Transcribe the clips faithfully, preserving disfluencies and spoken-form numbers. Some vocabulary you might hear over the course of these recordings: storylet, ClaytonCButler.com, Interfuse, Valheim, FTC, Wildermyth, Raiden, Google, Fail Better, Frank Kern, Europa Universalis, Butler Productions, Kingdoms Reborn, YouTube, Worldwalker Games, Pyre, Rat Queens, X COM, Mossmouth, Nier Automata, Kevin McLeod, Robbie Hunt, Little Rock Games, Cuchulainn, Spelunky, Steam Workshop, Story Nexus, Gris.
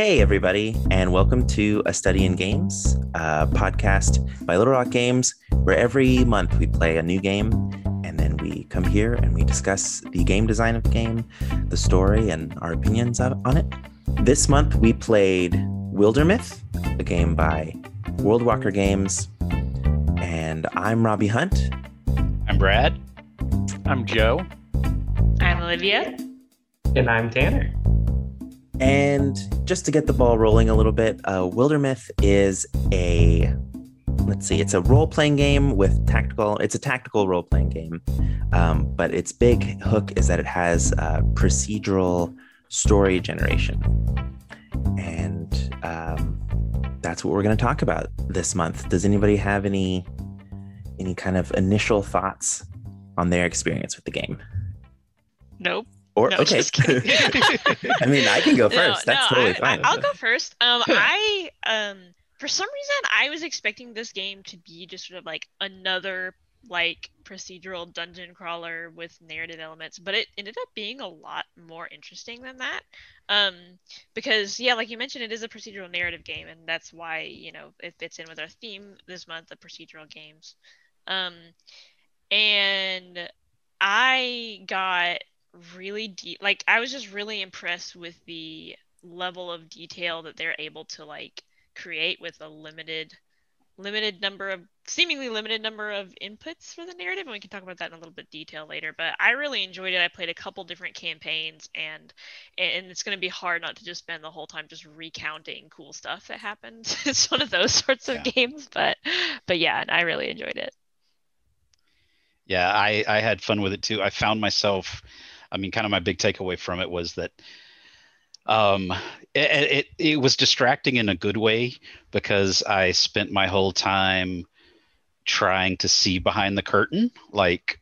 Hey, everybody, and welcome to A Study in Games, a podcast by Little Rock Games, where every month we play a new game, and then we come here and we discuss the game design of the game, the story, and our opinions on it. This month we played Wildermyth, a game by Worldwalker Games, and I'm Robbie Hunt. I'm Brad. I'm Joe. I'm Olivia. And I'm Tanner. And just to get the ball rolling a little bit, uh, Wildermyth is a, let's see, it's a role-playing game with tactical, it's a tactical role-playing game. Um, but its big hook is that it has uh, procedural story generation. And um, that's what we're going to talk about this month. Does anybody have any, any kind of initial thoughts on their experience with the game? Nope. Or, no, okay. Just kidding. I mean, I can go first. No, That's no, totally I, fine. I, I'll go first. Um, I, um, for some reason, I was expecting this game to be just sort of like another like procedural dungeon crawler with narrative elements, but it ended up being a lot more interesting than that. Um, because yeah, like you mentioned, it is a procedural narrative game, and that's why, you know, it fits in with our theme this month, the procedural games. Um, and I got. really deep like I was just really impressed with the level of detail that they're able to like create with a limited limited number of seemingly limited number of inputs for the narrative, and we can talk about that in a little bit detail later, but I really enjoyed it. I played a couple different campaigns, and and it's going to be hard not to just spend the whole time just recounting cool stuff that happened. It's one of those sorts of yeah. games, but but yeah, I really enjoyed it. Yeah, I I had fun with it too. I found myself I mean, kind of my big takeaway from it was that um, it, it it was distracting in a good way, because I spent my whole time trying to see behind the curtain, like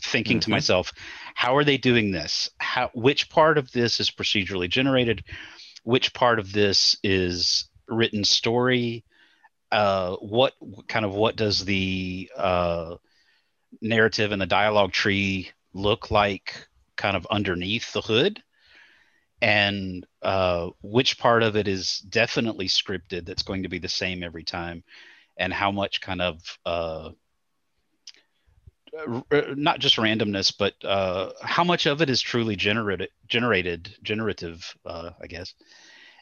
thinking mm-hmm. to myself, how are they doing this? How, which part of this is procedurally generated? Which part of this is written story? Uh, what kind of what does the uh, narrative and the dialogue tree look like? Kind of underneath the hood, and uh, which part of it is definitely scripted that's going to be the same every time, and how much kind of uh, r- not just randomness, but uh, how much of it is truly generated, generated, generative, uh, I guess,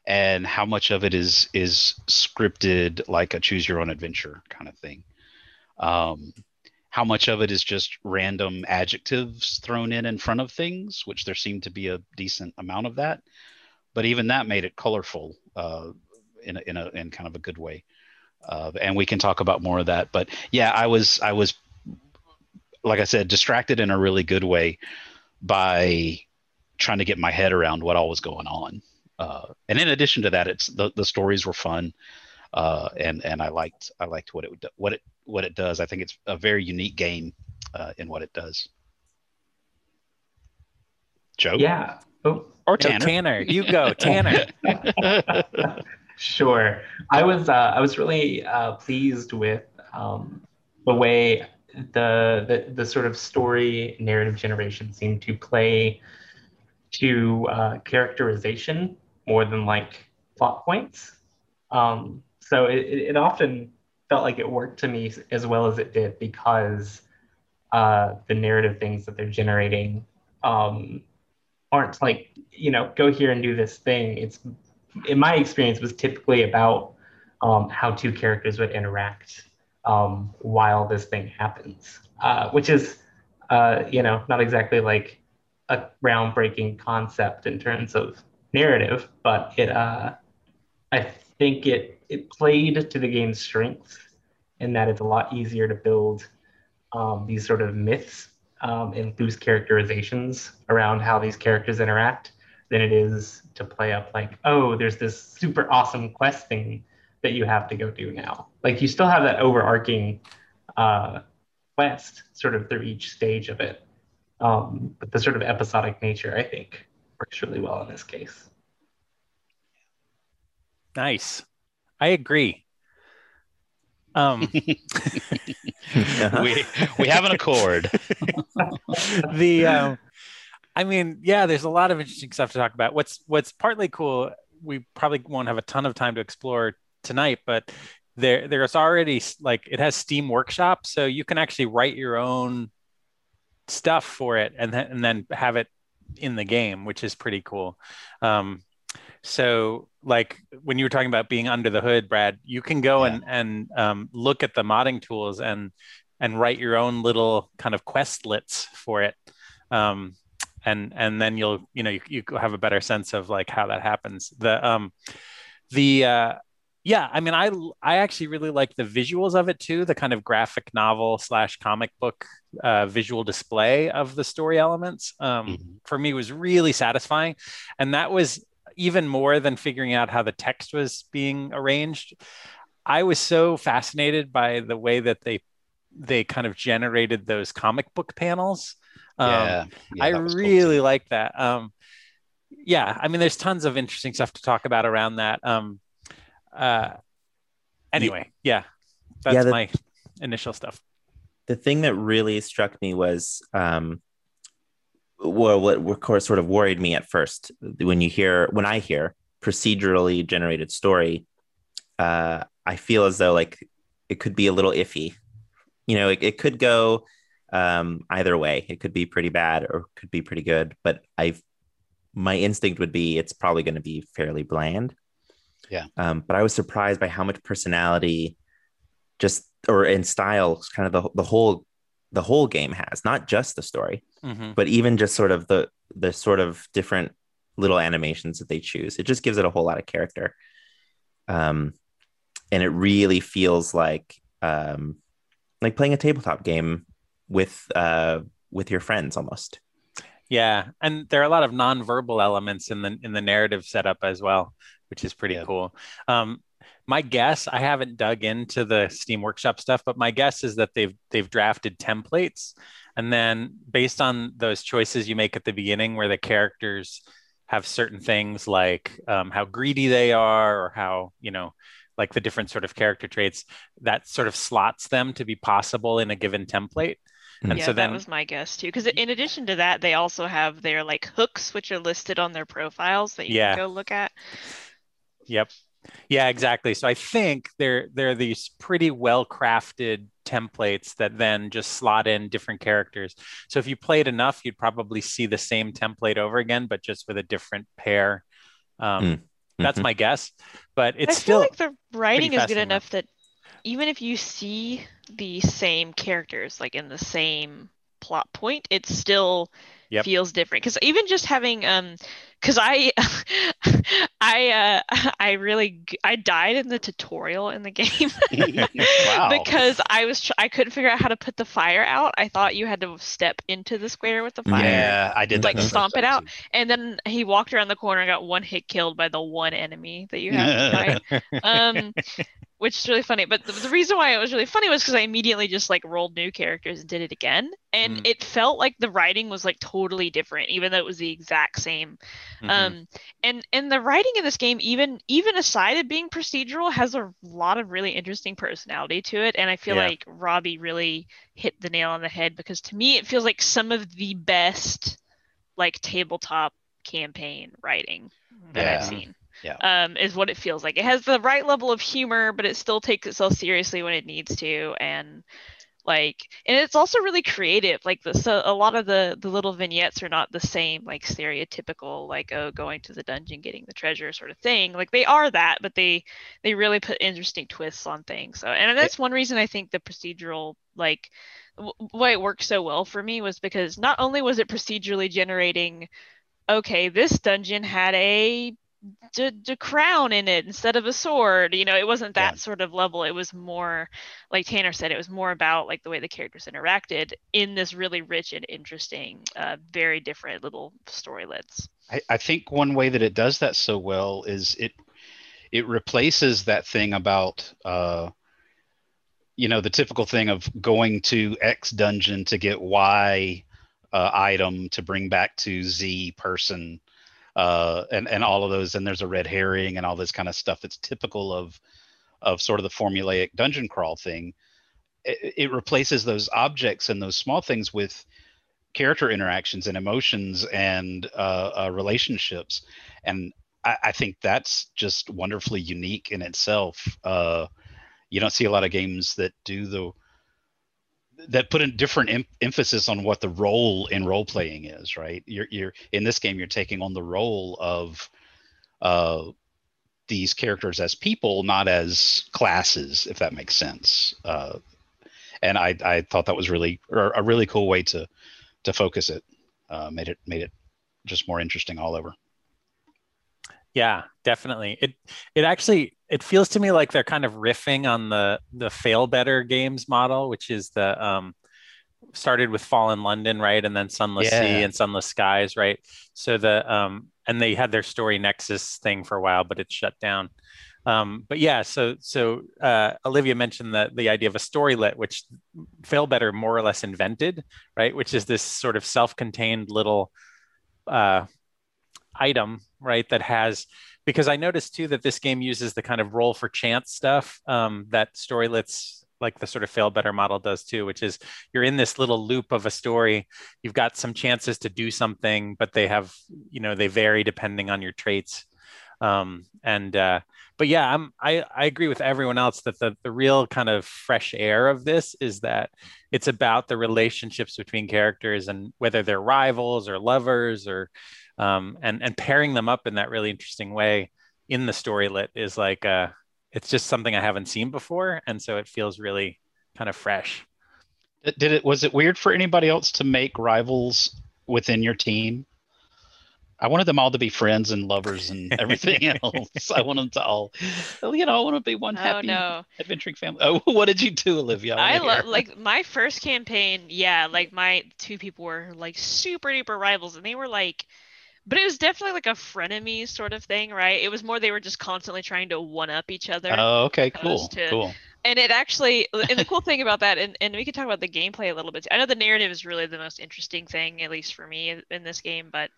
and how much of it is is scripted, like a choose your own adventure kind of thing. Um, How much of it is just random adjectives thrown in in front of things, which there seemed to be a decent amount of that, but even that made it colorful uh, in a, in a in kind of a good way. Uh, and we can talk about more of that. But yeah, I was I was like I said, distracted in a really good way by trying to get my head around what all was going on. Uh, and in addition to that, it's the the stories were fun. Uh, and and I liked I liked what it what it what it does. I think it's a very unique game uh, in what it does. Joe? Yeah. Oh. Or Tanner. No, Tanner, you go, Tanner. Sure. I was uh, I was really uh, pleased with um, the way the, the the sort of story narrative generation seemed to play to uh, characterization more than like plot points. Um, So it, it often felt like it worked to me as well as it did, because uh, the narrative things that they're generating um, aren't like, you know, go here and do this thing. It's, in my experience, was typically about um, how two characters would interact um, while this thing happens, uh, which is, uh, you know, not exactly like a groundbreaking concept in terms of narrative, but it, uh, I think it, It played to the game's strengths, in that it's a lot easier to build um, these sort of myths um, and loose characterizations around how these characters interact than it is to play up like, oh, there's this super awesome quest thing that you have to go do now. Like, you still have that overarching uh, quest sort of through each stage of it. Um, but the sort of episodic nature, I think, works really well in this case. Nice. I agree. Um, yeah. We we have an accord. the, um, I mean, yeah, there's a lot of interesting stuff to talk about. What's what's partly cool we probably won't have a ton of time to explore tonight, but there there's already, like, it has Steam Workshop, so you can actually write your own stuff for it and, th- and then have it in the game, which is pretty cool. Um, so like when you were talking about being under the hood, Brad, you can go yeah. and, and um, look at the modding tools and and write your own little kind of questlets for it. Um, and and then you'll, you know, you, you have a better sense of like how that happens. The, um, the uh, yeah, I mean, I, I actually really like the visuals of it too, the kind of graphic novel slash comic book uh, visual display of the story elements um, mm-hmm. for me was really satisfying. And that was even more than figuring out how the text was being arranged. I was so fascinated by the way that they they kind of generated those comic book panels. Um, yeah, yeah, I really cool like that. Um, yeah, I mean, there's tons of interesting stuff to talk about around that. Um, uh, anyway, yeah, that's yeah, the, my initial stuff. The thing that really struck me was, um, well, what, what sort of worried me at first when you hear, when I hear procedurally generated story, uh, I feel as though like it could be a little iffy. You know, it, it could go um, either way. It could be pretty bad or it could be pretty good. But I, my instinct would be it's probably going to be fairly bland. Yeah. Um, but I was surprised by how much personality, just or in style, kind of the the whole the whole game has, not just the story, mm-hmm. but even just sort of the the sort of different little animations that they choose. It just gives it a whole lot of character. Um, and it really feels like. Um, Like playing a tabletop game with uh, with your friends, almost. Yeah, and there are a lot of nonverbal elements in the in the narrative setup as well, which is pretty yeah. cool. Um, my guess, I haven't dug into the Steam Workshop stuff, but my guess is that they've they've drafted templates, and then based on those choices you make at the beginning, where the characters have certain things like um, how greedy they are, or how you know. like the different sort of character traits that sort of slots them to be possible in a given template. And yeah, so then, that was my guess too. Because in addition to that, they also have their like hooks, which are listed on their profiles that you yeah. can go look at. Yep. Yeah, exactly. So I think there, there are these pretty well-crafted templates that then just slot in different characters. So if you played enough, you'd probably see the same template over again, but just with a different pair. Um, mm. That's mm-hmm. my guess, but it's I still. I feel like the writing is good enough that even if you see the same characters, like in the same plot point, it still yep. feels different. Because even just having, um, because I, I, uh, I really, I died in the tutorial in the game wow. because I was, tr- I couldn't figure out how to put the fire out. I thought you had to step into the square with the fire. Yeah, I did. Like stomp it out, too. And then he walked around the corner and got one hit killed by the one enemy that you have to fight. Um, which is really funny. But the, the reason why it was really funny was because I immediately just like rolled new characters and did it again, and mm. it felt like the writing was like totally different, even though it was the exact same. Mm-hmm. Um, and and the writing in this game, even even aside of being procedural, has a lot of really interesting personality to it. And I feel yeah. like Robbie really hit the nail on the head, because to me it feels like some of the best like tabletop campaign writing that yeah. I've seen. Yeah. Um, is what it feels like. It has the right level of humor, but it still takes itself seriously when it needs to, and like, and it's also really creative. Like, the, so a lot of the the little vignettes are not the same, like stereotypical, like oh, going to the dungeon, getting the treasure, sort of thing. Like they are that, but they they really put interesting twists on things. So, and that's one reason I think the procedural, like, w- why it worked so well for me was because not only was it procedurally generating, okay, this dungeon had a The, the crown in it instead of a sword, you know, it wasn't that yeah. sort of level. It was more, like Tanner said, it was more about like the way the characters interacted in this really rich and interesting, uh, very different little story lids. I, I think one way that it does that so well is it it replaces that thing about uh, you know, the typical thing of going to X dungeon to get Y uh, item to bring back to Z person. Uh, and, and all of those, and there's a red herring and all this kind of stuff. It's typical of of sort of the formulaic dungeon crawl thing. It, it replaces those objects and those small things with character interactions and emotions and uh, uh, relationships. And I, I think that's just wonderfully unique in itself. Uh, you don't see a lot of games that do the that put a different em- emphasis on what the role in role playing is, right? You're you're in this game, you're taking on the role of uh, these characters as people, not as classes, if that makes sense. Uh, and I, I thought that was really a really cool way to to focus it. Uh, made it made it just more interesting all over. Yeah, definitely. It it actually it feels to me like they're kind of riffing on the the Fail Better games model, which is the um, started with Fallen London, right, and then Sunless yeah. Sea and Sunless Skies, right. So the um, and they had their Story Nexus thing for a while, but it shut down. Um, but yeah, so so uh, Olivia mentioned the the idea of a storylet, which Fail Better more or less invented, right? Which is this sort of self-contained little uh, item, right? That has, because I noticed too that this game uses the kind of roll for chance stuff um, that storylets, like the sort of Fail Better model does too, which is you're in this little loop of a story. You've got some chances to do something, but they have, you know, they vary depending on your traits. Um, and, uh, but yeah, I'm, I, I agree with everyone else that the, the real kind of fresh air of this is that it's about the relationships between characters and whether they're rivals or lovers or, um, and, and pairing them up in that really interesting way in the storylet is like, uh, it's just something I haven't seen before. And so it feels really kind of fresh. Did it, was it weird for anybody else to make rivals within your team? I wanted them all to be friends and lovers and everything else. I want them to all, you know, I want to be one happy oh, no. adventuring family. Oh, what did you do, Olivia? I, I love, like, my first campaign, yeah, like, my two people were, like, super duper rivals, and they were, like, but it was definitely, like, a frenemy sort of thing, right? It was more they were just constantly trying to one-up each other. Oh, okay, cool, to, cool. And it actually, and the cool thing about that, and, and we could talk about the gameplay a little bit. I know the narrative is really the most interesting thing, at least for me, in this game, but...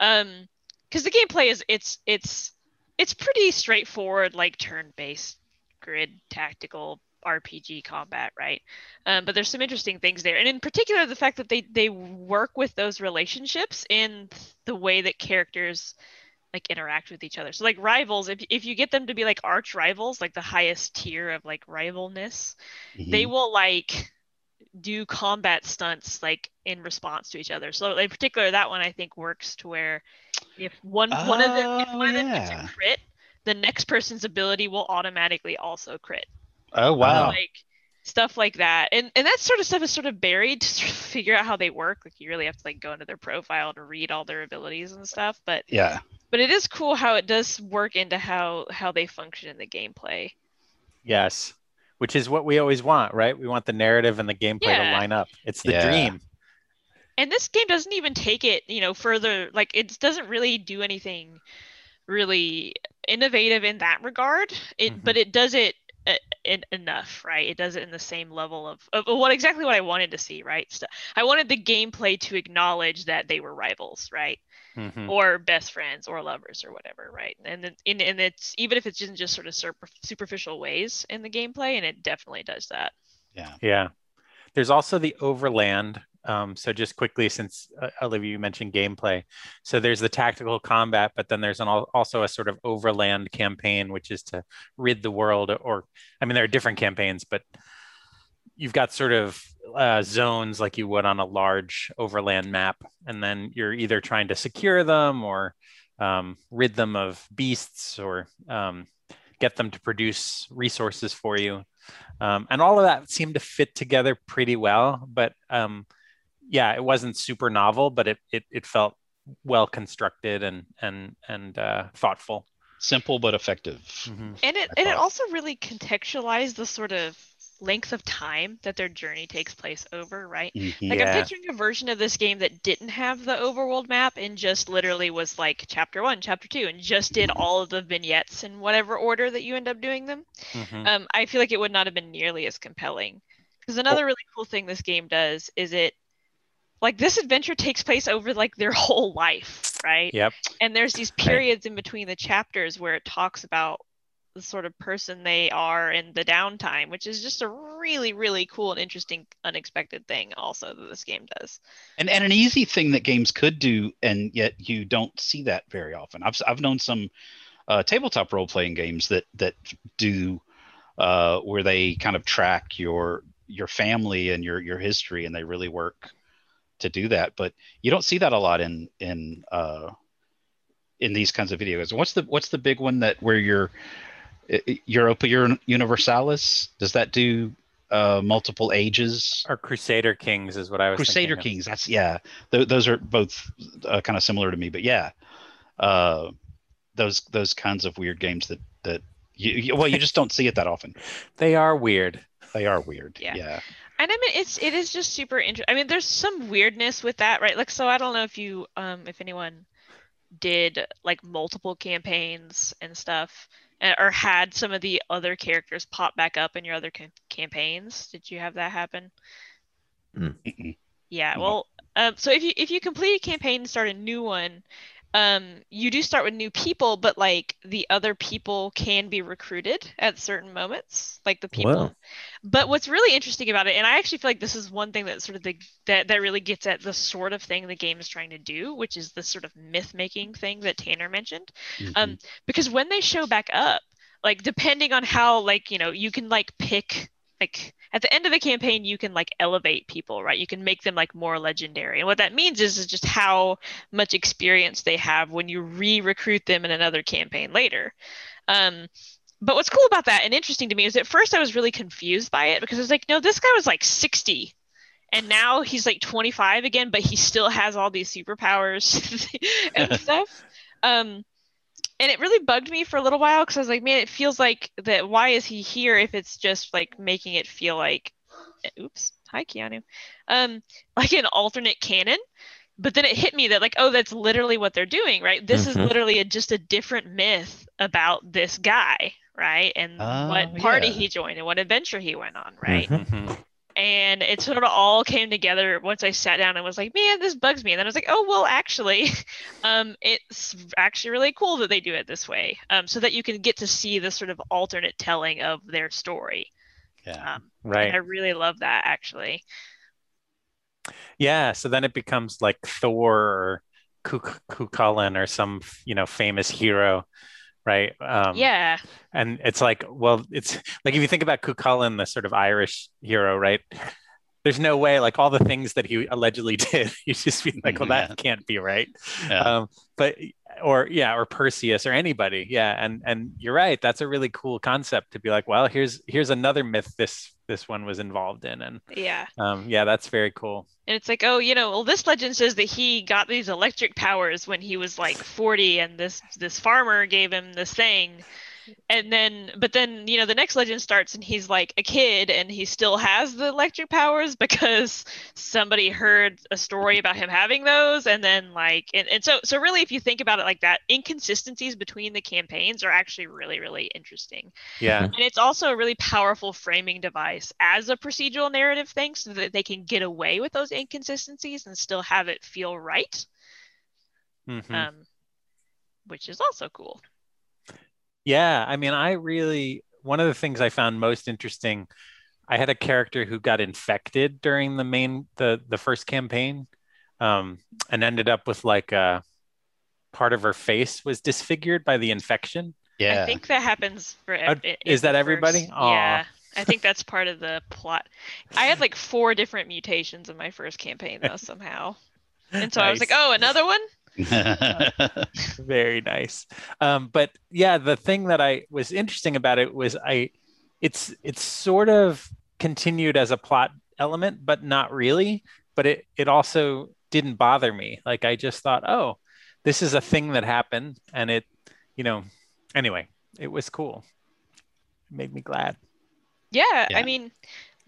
Um, because the gameplay is it's it's it's pretty straightforward, like turn-based grid tactical R P G combat, right? Um, but there's some interesting things there, and in particular the fact that they they work with those relationships in the way that characters like interact with each other. So like rivals, if if you get them to be like arch rivals, like the highest tier of like rivalness, mm-hmm. they will like do combat stunts like in response to each other. So in particular that one I think works to where if one oh, one of them if one yeah. of them gets a crit, the next person's ability will automatically also crit. Oh wow. So, like stuff like that. And and that sort of stuff is sort of buried to sort of figure out how they work. Like you really have to like go into their profile to read all their abilities and stuff. But yeah. But it is cool how it does work into how how they function in the gameplay. Yes. Which is what we always want, right? We want the narrative and the gameplay yeah. to line up. It's the yeah. dream. And this game doesn't even take it, you know, further. Like, it doesn't really do anything really innovative in that regard. It, mm-hmm. But it does it uh, in, enough, right? It does it in the same level of, of what exactly what I wanted to see, right? So I wanted the gameplay to acknowledge that they were rivals, right? Mm-hmm. Or best friends or lovers or whatever, right? And then in and it's even if it's in just sort of sur- superficial ways in the gameplay, and it definitely does that. Yeah, yeah. There's also the overland. Um, so just quickly, since uh, Olivia, you mentioned gameplay, so there's the tactical combat, but then there's an al- also a sort of overland campaign, which is to rid the world. Or I mean, there are different campaigns, but you've got sort of uh, zones like you would on a large overland map. And then you're either trying to secure them or um, rid them of beasts or um, get them to produce resources for you. Um, and all of that seemed to fit together pretty well, but um, yeah, it wasn't super novel, but it, it, it felt well constructed and, and, and uh, thoughtful. Simple, but effective. Mm-hmm. And it, and it also really contextualized the sort of length of time that their journey takes place over, right? Mm-hmm. Like yeah. I'm picturing a version of this game that didn't have the overworld map and just literally was like chapter one, chapter two, and just did mm-hmm. all of the vignettes in whatever order that you end up doing them. Mm-hmm. Um, I feel like it would not have been nearly as compelling. Because another oh. really cool thing this game does is it, like this adventure takes place over like their whole life, right? Yep. And there's these periods right. in between the chapters where it talks about the sort of person they are in the downtime, which is just a really, really cool and interesting, unexpected thing also that this game does. And and an easy thing that games could do, and yet you don't see that very often. I've I've known some uh, tabletop role-playing games that that do uh, where they kind of track your your family and your your history, and they really work to do that. But you don't see that a lot in in uh, in these kinds of videos. What's the what's the big one that where you're Europa Universalis? Does that do uh, multiple ages? Or Crusader Kings is what I was Crusader thinking Kings, of. That's, yeah. Th- those are both uh, kind of similar to me, but yeah. Uh, those those kinds of weird games that, that you, you, well, you just don't see it that often. They are weird. They are weird, yeah. yeah. And I mean, it's, it is just super interesting. I mean, there's some weirdness with that, right? Like, so I don't know if you, um, if anyone did like multiple campaigns and stuff, or had some of the other characters pop back up in your other ca- campaigns. Did you have that happen? Mm-mm. Yeah, well, um, so if you if you complete a campaign and start a new one, um, you do start with new people, but like the other people can be recruited at certain moments, like the people. Wow. But what's really interesting about it, and I actually feel like this is one thing that sort of the that, that really gets at the sort of thing the game is trying to do, which is this sort of myth-making thing that Tanner mentioned. Mm-hmm. Um, because when they show back up, like depending on how, like, you know, you can like pick, like at the end of a campaign, you can like elevate people, right? You can make them like more legendary. And what that means is, is just how much experience they have when you re-recruit them in another campaign later. Um, But what's cool about that and interesting to me is at first I was really confused by it, because I was like, no, this guy was like sixty and now he's like twenty-five again, but he still has all these superpowers and stuff. Um, and it really bugged me for a little while, because I was like, man, it feels like that. Why is he here if it's just like making it feel like, oops, hi, Keanu, um, like an alternate canon? But then it hit me that like, oh, that's literally what they're doing, right? This mm-hmm. is literally a, just a different myth about this guy, right? And oh, what party yeah. he joined and what adventure he went on, right? Mm-hmm. And it sort of all came together once I sat down and was like, man, this bugs me. And then I was like, oh, well, actually, um, it's actually really cool that they do it this way, um, so that you can get to see the sort of alternate telling of their story. Yeah, um, right. I really love that, actually. Yeah, so then it becomes like Thor or Cuchulainn or some, you know, famous hero, right? Um, yeah. And it's like, well, it's like if you think about Cuchulainn, the sort of Irish hero, right? There's no way, like all the things that he allegedly did, you just be like, well, that yeah. can't be right. Yeah. Um, but or yeah, or Perseus or anybody, yeah. And and you're right, that's a really cool concept to be like, well, here's here's another myth this this one was involved in, and yeah, um, yeah, that's very cool. And it's like, oh, you know, well, this legend says that he got these electric powers when he was like forty, and this this farmer gave him this thing. And then, but then, you know, the next legend starts and he's like a kid and he still has the electric powers because somebody heard a story about him having those. And then like, and, and so, so really, if you think about it like that, inconsistencies between the campaigns are actually really, really interesting. Yeah. And it's also a really powerful framing device as a procedural narrative thing, so that they can get away with those inconsistencies and still have it feel right. Mm-hmm. Um, which is also cool. Yeah, I mean, I really, one of the things I found most interesting, I had a character who got infected during the main, the, the first campaign, um, and ended up with like a, part of her face was disfigured by the infection. Yeah, I think that happens for ev- oh, is that everybody? Yeah, I think that's part of the plot. I had like four different mutations in my first campaign though somehow. And so nice. I was like, oh, another one? Very nice. Um, but yeah, the thing that I was interesting about it was I, it's it's sort of continued as a plot element, but not really. But it it also didn't bother me. Like I just thought, oh, this is a thing that happened, and it, you know, anyway, it was cool. It made me glad. Yeah, yeah. I mean,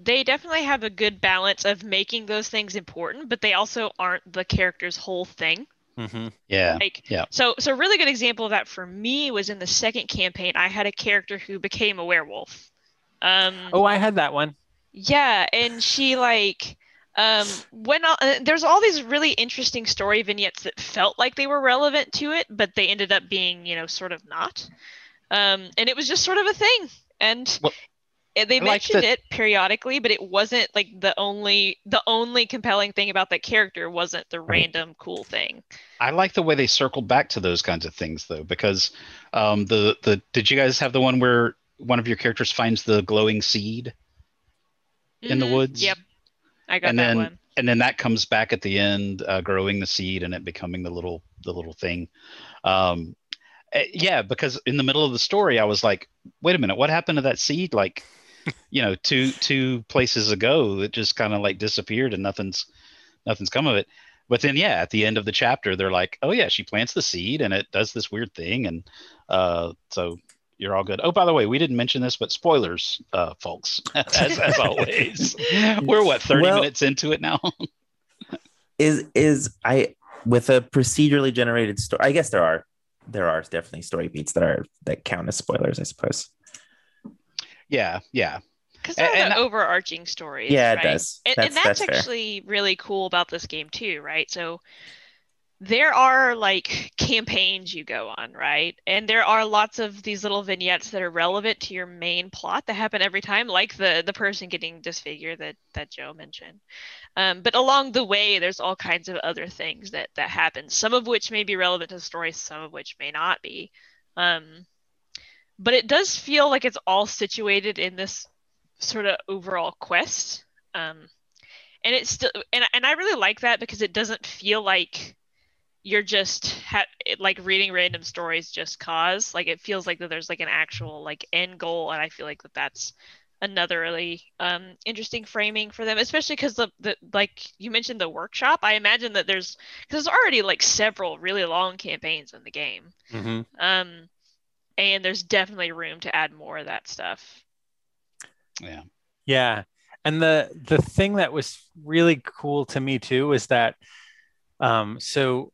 they definitely have a good balance of making those things important, but they also aren't the character's whole thing. Mm-hmm. Yeah. Like, yeah. So, so a really good example of that for me was in the second campaign. I had a character who became a werewolf. Um, oh, I had that one. Yeah, and she like um, went on. Uh, there's all these really interesting story vignettes that felt like they were relevant to it, but they ended up being, you know, sort of not. Um, and it was just sort of a thing. And well, they mentioned the... it periodically, but it wasn't like the only the only compelling thing about that character wasn't the right. random cool thing. I like the way they circled back to those kinds of things, though, because um, the the did you guys have the one where one of your characters finds the glowing seed mm-hmm. in the woods? Yep, I got and that then, one. And then that comes back at the end, uh, growing the seed and it becoming the little the little thing. Um, yeah, because in the middle of the story, I was like, wait a minute, what happened to that seed? Like, you know, two two places ago, it just kind of like disappeared and nothing's nothing's come of it. But then, yeah, at the end of the chapter, they're like, oh, yeah, she plants the seed and it does this weird thing. And uh, so you're all good. Oh, by the way, we didn't mention this, but spoilers, uh, folks, as, as always. We're, what, thirty well, minutes into it now? is is I with a procedurally generated story, I guess there are. There are definitely story beats that are that count as spoilers, I suppose. Yeah, yeah. Because there's an overarching story. Yeah, right? It does. And that's, and that's, that's actually fair. Really cool about this game too, right? So there are like campaigns you go on, right? And there are lots of these little vignettes that are relevant to your main plot that happen every time, like the the person getting disfigured that that Joe mentioned. Um, but along the way, there's all kinds of other things that that happen, some of which may be relevant to the story, some of which may not be. Um, but it does feel like it's all situated in this sort of overall quest. Um, and it's still, and, and I really like that because it doesn't feel like you're just ha- like reading random stories just cause. Like it feels like that there's like an actual like end goal, and I feel like that that's another really um, interesting framing for them, especially because the, the like you mentioned the workshop. I imagine that there's because there's already like several really long campaigns in the game, mm-hmm. um, and there's definitely room to add more of that stuff. Yeah, yeah, and the the thing that was really cool to me too is that um, so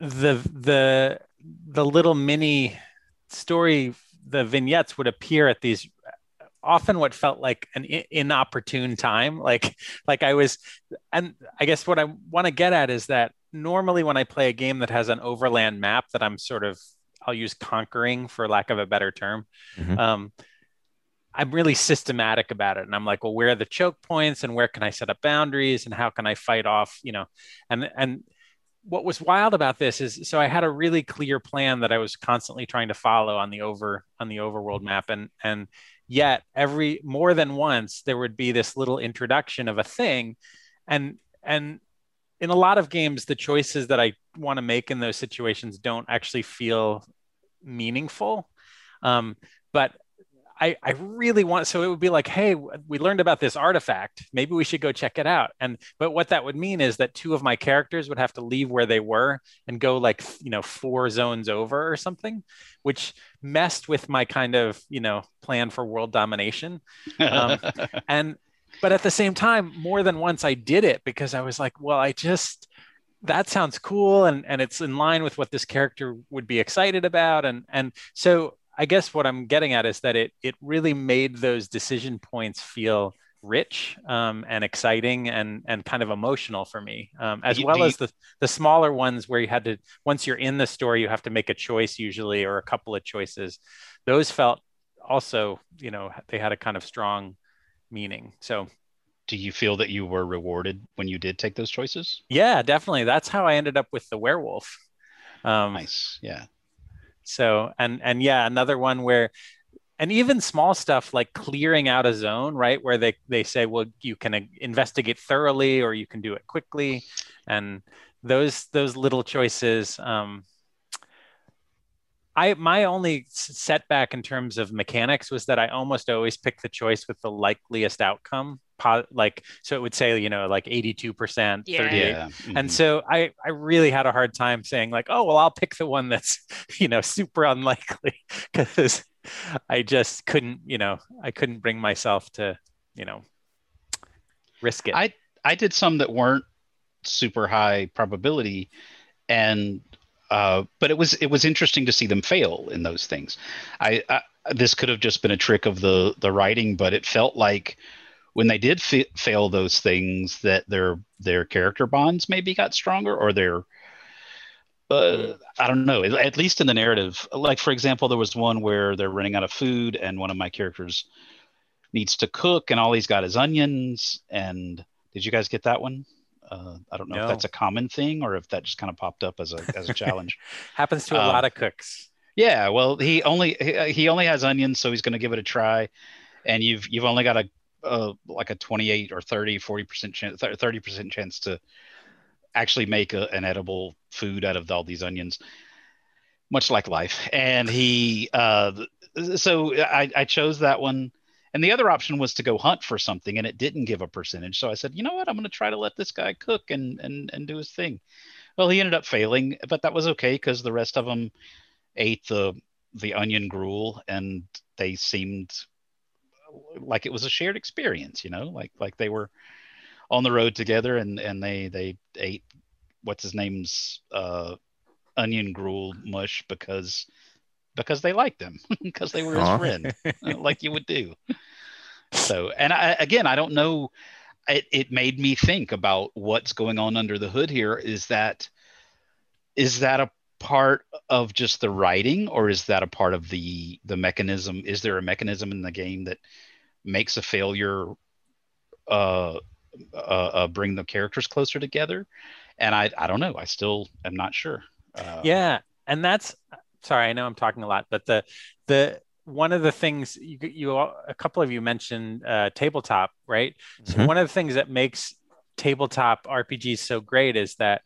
the the the little mini story, the vignettes would appear at these. Often what felt like an inopportune time, like like I was, and I guess what I want to get at is that normally when I play a game that has an overland map that I'm sort of, I'll use conquering for lack of a better term, mm-hmm. um, I'm really systematic about it. And I'm like, well, where are the choke points and where can I set up boundaries and how can I fight off, you know, and and what was wild about this is, so I had a really clear plan that I was constantly trying to follow on the over on the overworld map, and and yet every more than once there would be this little introduction of a thing, and and in a lot of games the choices that I want to make in those situations don't actually feel meaningful, um, but I I really want, so it would be like, hey, we learned about this artifact, maybe we should go check it out, and but what that would mean is that two of my characters would have to leave where they were and go like, you know, four zones over or something, which messed with my kind of, you know, plan for world domination. Um, and, but at the same time, more than once I did it because I was like, well, I just, that sounds cool. And, and it's in line with what this character would be excited about. And, and so I guess what I'm getting at is that it, it really made those decision points feel rich um, and exciting and, and kind of emotional for me, um, as you, well you, as the, the smaller ones where you had to, once you're in the story, you have to make a choice usually, or a couple of choices. Those felt also, you know, they had a kind of strong meaning. So do you feel that you were rewarded when you did take those choices? Yeah, definitely. That's how I ended up with the werewolf. Um, nice. Yeah. So, and, and yeah, another one where, and even small stuff like clearing out a zone, right, where they, they say, well, you can investigate thoroughly or you can do it quickly. And those, those little choices, um, I, my only setback in terms of mechanics was that I almost always picked the choice with the likeliest outcome. Like, so it would say, you know, like eighty-two percent, yeah. thirty-eight. Yeah. Mm-hmm. And so I, I really had a hard time saying like, oh, well, I'll pick the one that's, you know, super unlikely, because I just couldn't, you know, I couldn't bring myself to, you know, risk it. I, I did some that weren't super high probability, and uh, but it was, it was interesting to see them fail in those things. I, I this could have just been a trick of the, the writing, but it felt like when they did f- fail those things, that their their character bonds maybe got stronger, or their But I don't know, at least in the narrative, like, for example, there was one where they're running out of food and one of my characters needs to cook and all he's got is onions. And did you guys get that one? Uh, I don't know no. if that's a common thing or if that just kind of popped up as a as a challenge. Happens to a um, lot of cooks. Yeah, well, he only he, he only has onions, so he's going to give it a try. And you've you've only got a, a like a twenty-eight or thirty, forty percent chance, thirty percent chance to actually make a, an edible food out of all these onions, much like life. And he uh, so I, I chose that one. And the other option was to go hunt for something, and it didn't give a percentage. So I said, you know what? I'm going to try to let this guy cook and and and do his thing. Well, he ended up failing, but that was okay because the rest of them ate the the onion gruel, and they seemed like it was a shared experience, you know, like like they were on the road together, and and they they ate what's his name's uh, onion gruel mush because. Because they liked them, because they were his Aww. friend, like you would do. So, and I, again, I don't know. It, it made me think about what's going on under the hood here. Is that is that a part of just the writing, or is that a part of the the mechanism? Is there a mechanism in the game that makes a failure uh, uh, uh, bring the characters closer together? And I, I don't know. I still am not sure. Uh, yeah, and that's. Sorry, I know I'm talking a lot, but the the one of the things you you a couple of you mentioned uh, tabletop, right? Mm-hmm. So one of the things that makes tabletop R P Gs so great is that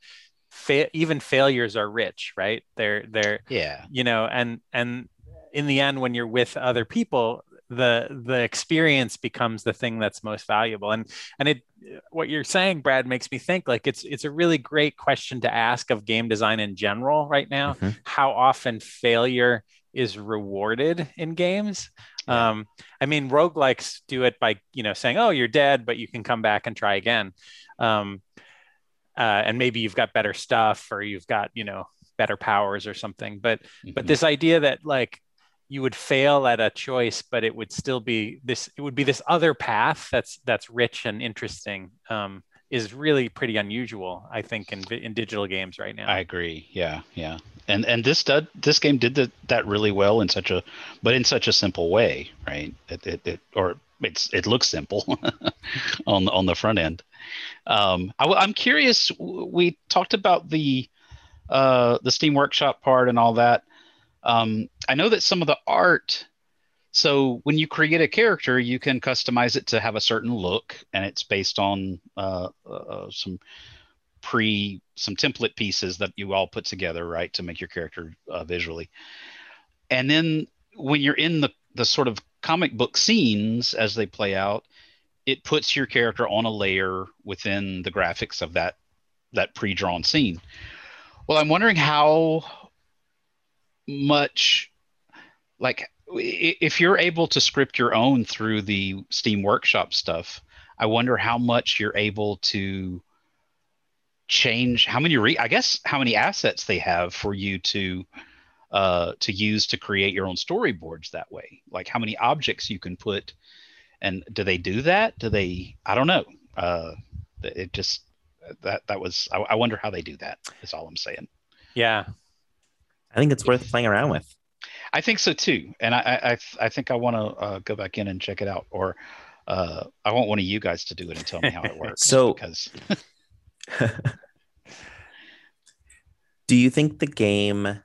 fa- even failures are rich, right? They're they're yeah, you know, and and in the end, when you're with other people, the the experience becomes the thing that's most valuable. And and it what you're saying, Brad, makes me think like it's it's a really great question to ask of game design in general right now. Mm-hmm. How often failure is rewarded in games? Yeah. Um, I mean, roguelikes do it by, you know, saying, oh, you're dead, but you can come back and try again. Um, uh, and maybe you've got better stuff or you've got, you know, better powers or something. But mm-hmm. but this idea that like you would fail at a choice, but it would still be this, it would be this other path that's that's rich and interesting um, is really pretty unusual, I think, in in digital games right now. I agree. Yeah, yeah. And and this did, this game did the, that really well in such a, but in such a simple way, right? It, it, it or it's it looks simple on on the front end. Um, I, I'm curious, we talked about the uh, the Steam Workshop part and all that. Um, I know that some of the art, so when you create a character, you can customize it to have a certain look, and it's based on uh, uh, some pre, some template pieces that you all put together, right, to make your character uh, visually. And then when you're in the, the sort of comic book scenes as they play out, it puts your character on a layer within the graphics of that, that pre-drawn scene. Well, I'm wondering how much, like, if you're able to script your own through the Steam Workshop stuff, I wonder how much you're able to change how many re- I guess how many assets they have for you to uh to use to create your own storyboards that way, like how many objects you can put. And do they do that? Do they I don't know uh it just that that was I, I wonder how they do that is all I'm saying. Yeah, I think it's worth playing around with. I think so too, and I I, I think I want to uh, go back in and check it out, or uh, I want one of you guys to do it and tell me how it works. So, because do you think the game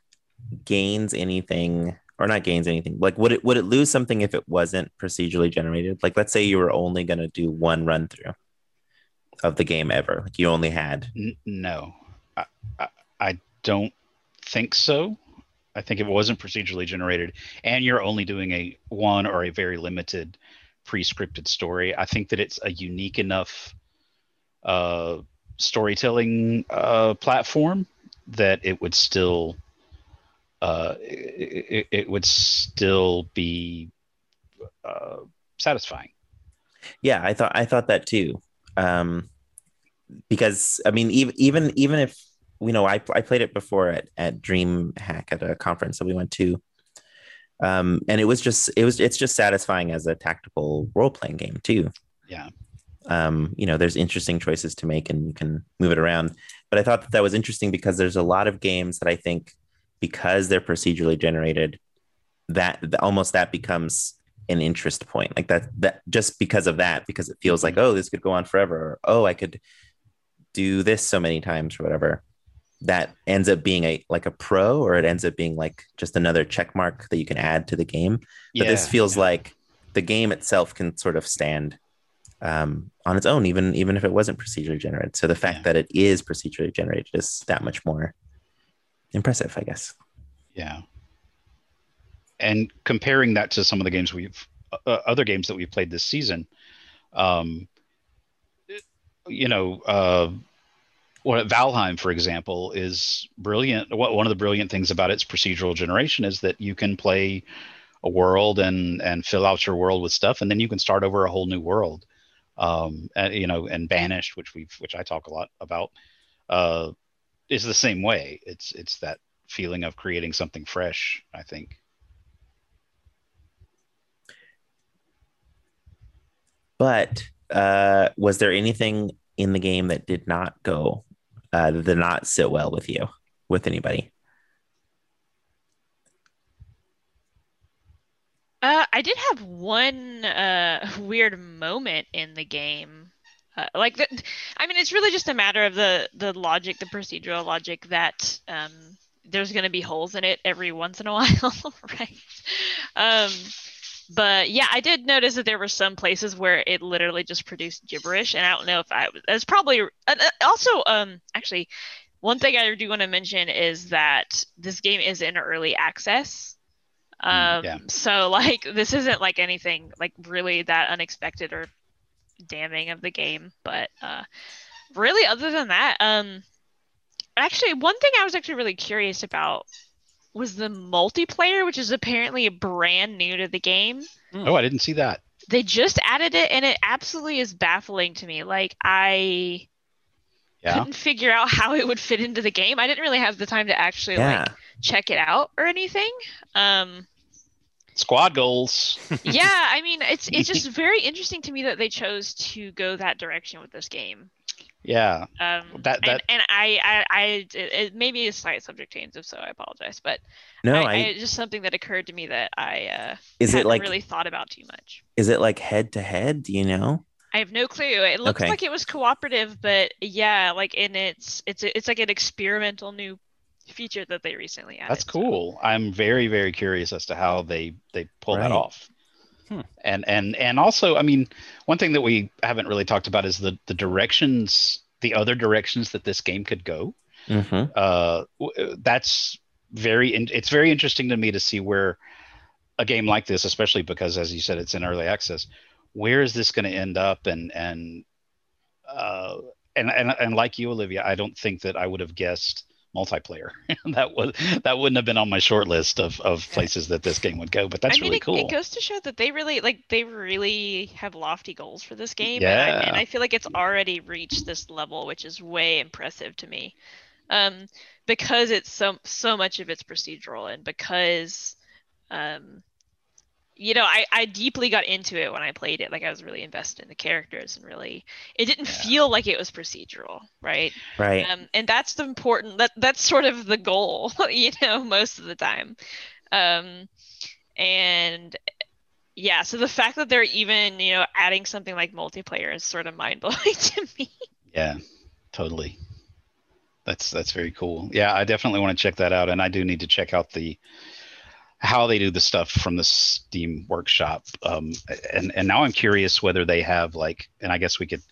gains anything, or not gains anything? Like, would it would it lose something if it wasn't procedurally generated? Like, let's say you were only going to do one run through of the game ever. Like, you only had N- no. I, I I don't. think so. I think if it wasn't procedurally generated and you're only doing a one or a very limited pre-scripted story, I think that it's a unique enough uh, storytelling uh, platform that it would still uh, it, it would still be uh, satisfying. Yeah, I thought I thought that too, um, because I mean, even even even if. You know, I I played it before at, at Dream Hack at a conference that we went to, um, and it was just it was it's just satisfying as a tactical role playing game too. Yeah, um, you know, there's interesting choices to make, and you can move it around. But I thought that that was interesting because there's a lot of games that I think, because they're procedurally generated, that, that almost that becomes an interest point. Like that, that just because of that, because it feels like, oh, this could go on forever. Or, oh, I could do this so many times or whatever. That ends up being a like a pro, or it ends up being like just another check mark that you can add to the game. But yeah, this feels yeah. like the game itself can sort of stand um, on its own, even even if it wasn't procedurally generated. So the fact yeah. that it is procedurally generated is that much more impressive, I guess. Yeah. And comparing that to some of the games we've uh, other games that we've played this season, um, you know. Uh, Well, Valheim, for example, is brilliant. One of the brilliant things about its procedural generation is that you can play a world and and fill out your world with stuff, and then you can start over a whole new world. Um, and, you know, and Banished, which we've which I talk a lot about, uh, is the same way. It's it's that feeling of creating something fresh, I think. But uh, was there anything in the game that did not go? Uh, did not sit well with you, with anybody? Uh, I did have one uh, weird moment in the game. Uh, like, the, I mean, it's really just a matter of the the logic, the procedural logic that um, there's going to be holes in it every once in a while, right? Um, But yeah, I did notice that there were some places where it literally just produced gibberish, and I don't know if I was probably also um actually one thing I do want to mention is that this game is in early access, um yeah. so like this isn't like anything like really that unexpected or damning of the game, but uh, really other than that, um actually one thing I was actually really curious about was the multiplayer, which is apparently brand new to the game. Oh, I didn't see that. They just added it, and it absolutely is baffling to me. Like, I yeah. couldn't figure out how it would fit into the game. I didn't really have the time to actually yeah. like check it out or anything. Um, Squad goals. yeah, I mean, it's it's just very interesting to me that they chose to go that direction with this game. Yeah. Um, that, that... And, and I, I, I it, it maybe a slight subject change, if so, I apologize. But no, I, I, I just something that occurred to me that I uh, is it like really thought about too much. Is it like head to head? Do you know? I have no clue. It looks okay. like it was cooperative, but yeah, like in its it's it's like an experimental new feature that they recently added. That's cool. So I'm very very curious as to how they they pull right. that off. Hmm. And and and also, I mean, one thing that we haven't really talked about is the the directions, the other directions that this game could go. Mm-hmm. Uh, that's very, in, it's very interesting to me to see where a game like this, especially because, as you said, it's in early access, where is this going to end up? And and, uh, and and and like you, Olivia, I don't think that I would have guessed multiplayer. that was that wouldn't have been on my short list of, of places that this game would go, but that's I mean, really it, cool. It goes to show that they really like they really have lofty goals for this game. Yeah. And, I, and I feel like it's already reached this level, which is way impressive to me. Um, because it's so so much of it's procedural, and because um you know, I, I deeply got into it when I played it. Like, I was really invested in the characters, and really, it didn't yeah. feel like it was procedural, right? Right. Um, and that's the important, that that's sort of the goal, you know, most of the time. Um, and yeah, so the fact that they're even, you know, adding something like multiplayer is sort of mind-blowing to me. Yeah, totally. That's, that's very cool. Yeah, I definitely want to check that out, and I do need to check out the how they do the stuff from the Steam Workshop. Um, and, and now I'm curious whether they have like, and I guess we could,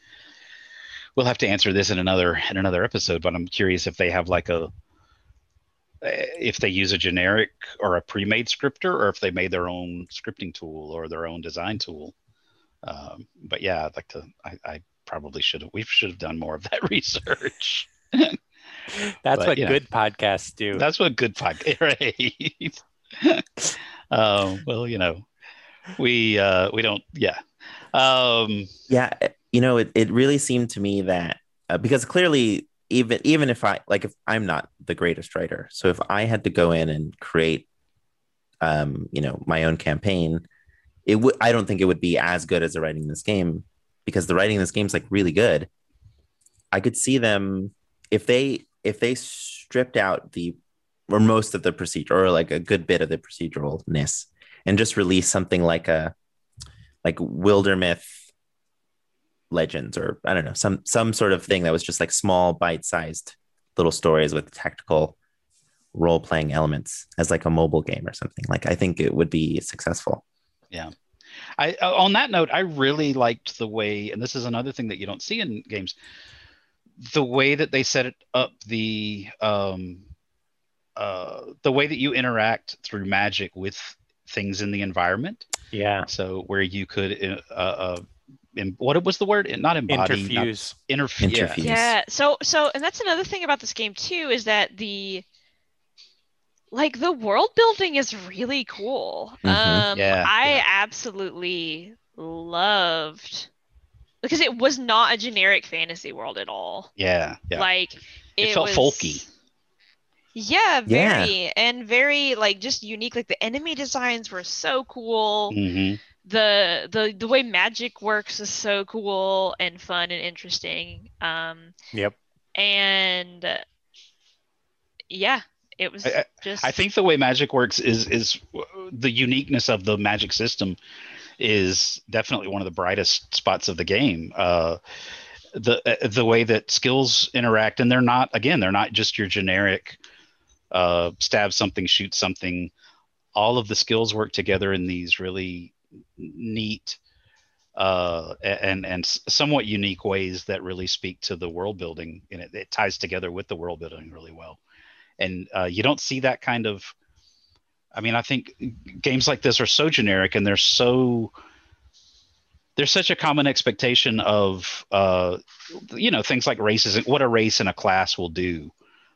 we'll have to answer this in another, in another episode, but I'm curious if they have like a, if they use a generic or a pre-made scripter, or if they made their own scripting tool or their own design tool. Um, but yeah, I'd like to, I, I probably should have, we should have done more of that research. that's but, what good know, podcasts do. That's what good podcasts, right? uh, well, you know, we uh, we don't. Yeah. Um, yeah. You know, it, it really seemed to me that uh, because clearly, even even if I like if I'm not the greatest writer, so if I had to go in and create, um, you know, my own campaign, it would I don't think it would be as good as the writing in this game, because the writing in this game is like really good. I could see them if they if they stripped out the or most of the procedure or like a good bit of the proceduralness and just released something like a like Wildermyth Legends or I don't know, some some sort of thing that was just like small bite-sized little stories with tactical role-playing elements as like a mobile game or something. Like I think it would be successful. Yeah. I on that note, I really liked the way, and this is another thing that you don't see in games, the way that they set it up, the um, uh, the way that you interact through magic with things in the environment. Yeah. So where you could, uh, uh, in, what was the word? Not embody. Interfuse. Not, interf- Interfuse. Yeah. yeah. So so, and that's another thing about this game too, is that the. Like the world building is really cool. Mm-hmm. Um, yeah, I yeah. absolutely loved because it was not a generic fantasy world at all. Yeah, yeah. Like it, it felt was, folky. Yeah, very yeah. and very like just unique. Like the enemy designs were so cool. Mm-hmm. The the the way magic works is so cool and fun and interesting. Um, yep. And uh, yeah. It was just. I, I think the way magic works is is the uniqueness of the magic system is definitely one of the brightest spots of the game. Uh, the uh, the way that skills interact, and they're not again, they're not just your generic uh, stab something, shoot something. All of the skills work together in these really neat uh, and and somewhat unique ways that really speak to the world building, and it, it ties together with the world building really well. And uh, you don't see that kind of, I mean, I think games like this are so generic and they're so, there's such a common expectation of, uh, you know, things like races and what a race and a class will do.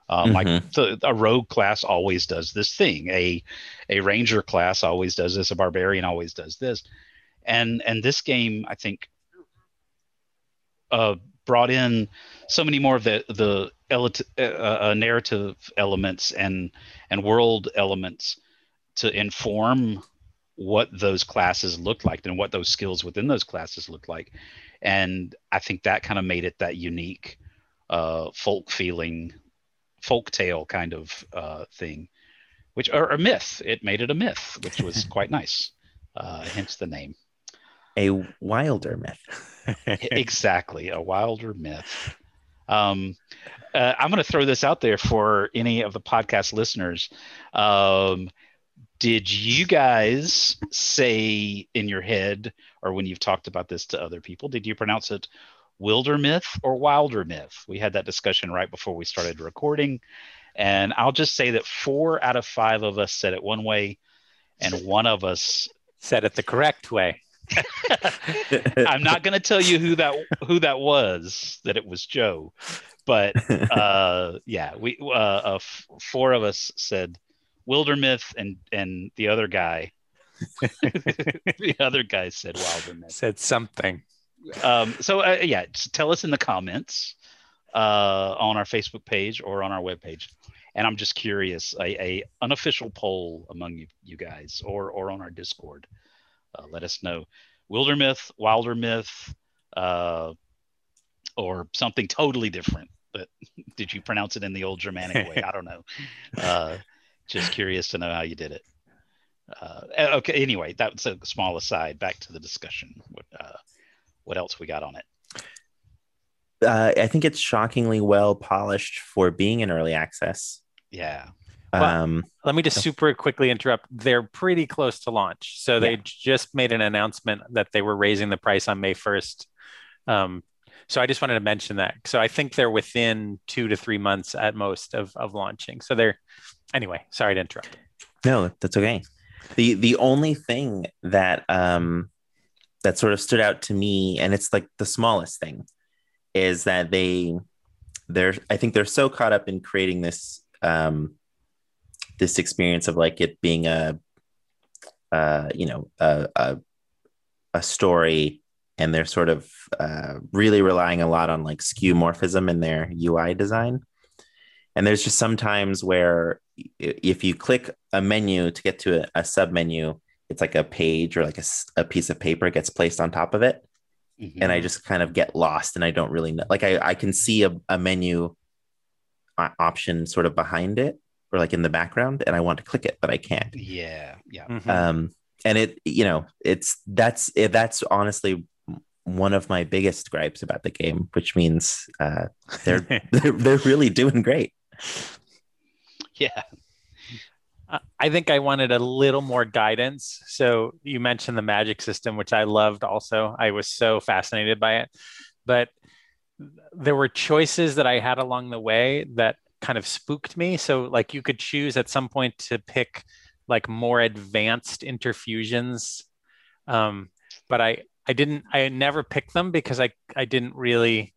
Um, mm-hmm. Like the, a rogue class always does this thing. A a ranger class always does this. A barbarian always does this. And, and this game, I think, uh, brought in so many more of the the uh, narrative elements and and world elements to inform what those classes looked like and what those skills within those classes looked like. And I think that kind of made it that unique uh, folk feeling, folk tale kind of uh, thing, which or a myth. It made it a myth, which was quite nice. Uh, hence the name. A wilder myth. Exactly, a wilder myth. Um, uh, I'm going to throw this out there for any of the podcast listeners. Um, did you guys say in your head, or when you've talked about this to other people, did you pronounce it wilder myth or wilder myth? We had that discussion right before we started recording. And I'll just say that four out of five of us said it one way, and one of us said it the correct way. I'm not going to tell you who that who that was, that it was Joe, but uh, yeah, we uh, uh, f- four of us said Wildermyth, and and the other guy, the other guy said Wildermyth. Said something. Um, so uh, yeah, tell us in the comments uh, on our Facebook page or on our webpage. And I'm just curious, a, a unofficial poll among you, you guys, or or on our Discord. Uh, let us know, Wildermyth, Wildermyth, uh, or something totally different. But did you pronounce it in the old Germanic way? I don't know. Uh, just curious to know how you did it. Uh, okay. Anyway, that's a small aside. Back to the discussion. What, uh, what else we got on it? Uh, I think it's shockingly well polished for being in early access. Yeah. Well, um, let me just super quickly interrupt. They're pretty close to launch. So they yeah. just made an announcement that they were raising the price on May first. Um, so I just wanted to mention that. So I think they're within two to three months at most of, of launching. So they're, anyway, sorry to interrupt. No, that's okay. The the only thing that um, that sort of stood out to me, and it's like the smallest thing, is that they, they're, I think they're so caught up in creating this, um, this experience of like it being a, uh, you know, a, a, a story, and they're sort of uh, really relying a lot on like skeuomorphism in their U I design. And there's just sometimes where if you click a menu to get to a, a submenu, it's like a page or like a, a piece of paper gets placed on top of it. Mm-hmm. And I just kind of get lost and I don't really know, like I, I can see a, a menu option sort of behind it or like in the background, and I want to click it, but I can't. Yeah. Yeah. Mm-hmm. Um, and it, you know, it's, that's, that's honestly one of my biggest gripes about the game, which means uh, they're, they're, they're really doing great. Yeah. I think I wanted a little more guidance. So you mentioned the magic system, which I loved also. I was so fascinated by it. But there were choices that I had along the way that kind of spooked me. So like you could choose at some point to pick like more advanced interfusions. Um, but I, I didn't, I never picked them because I, I didn't really,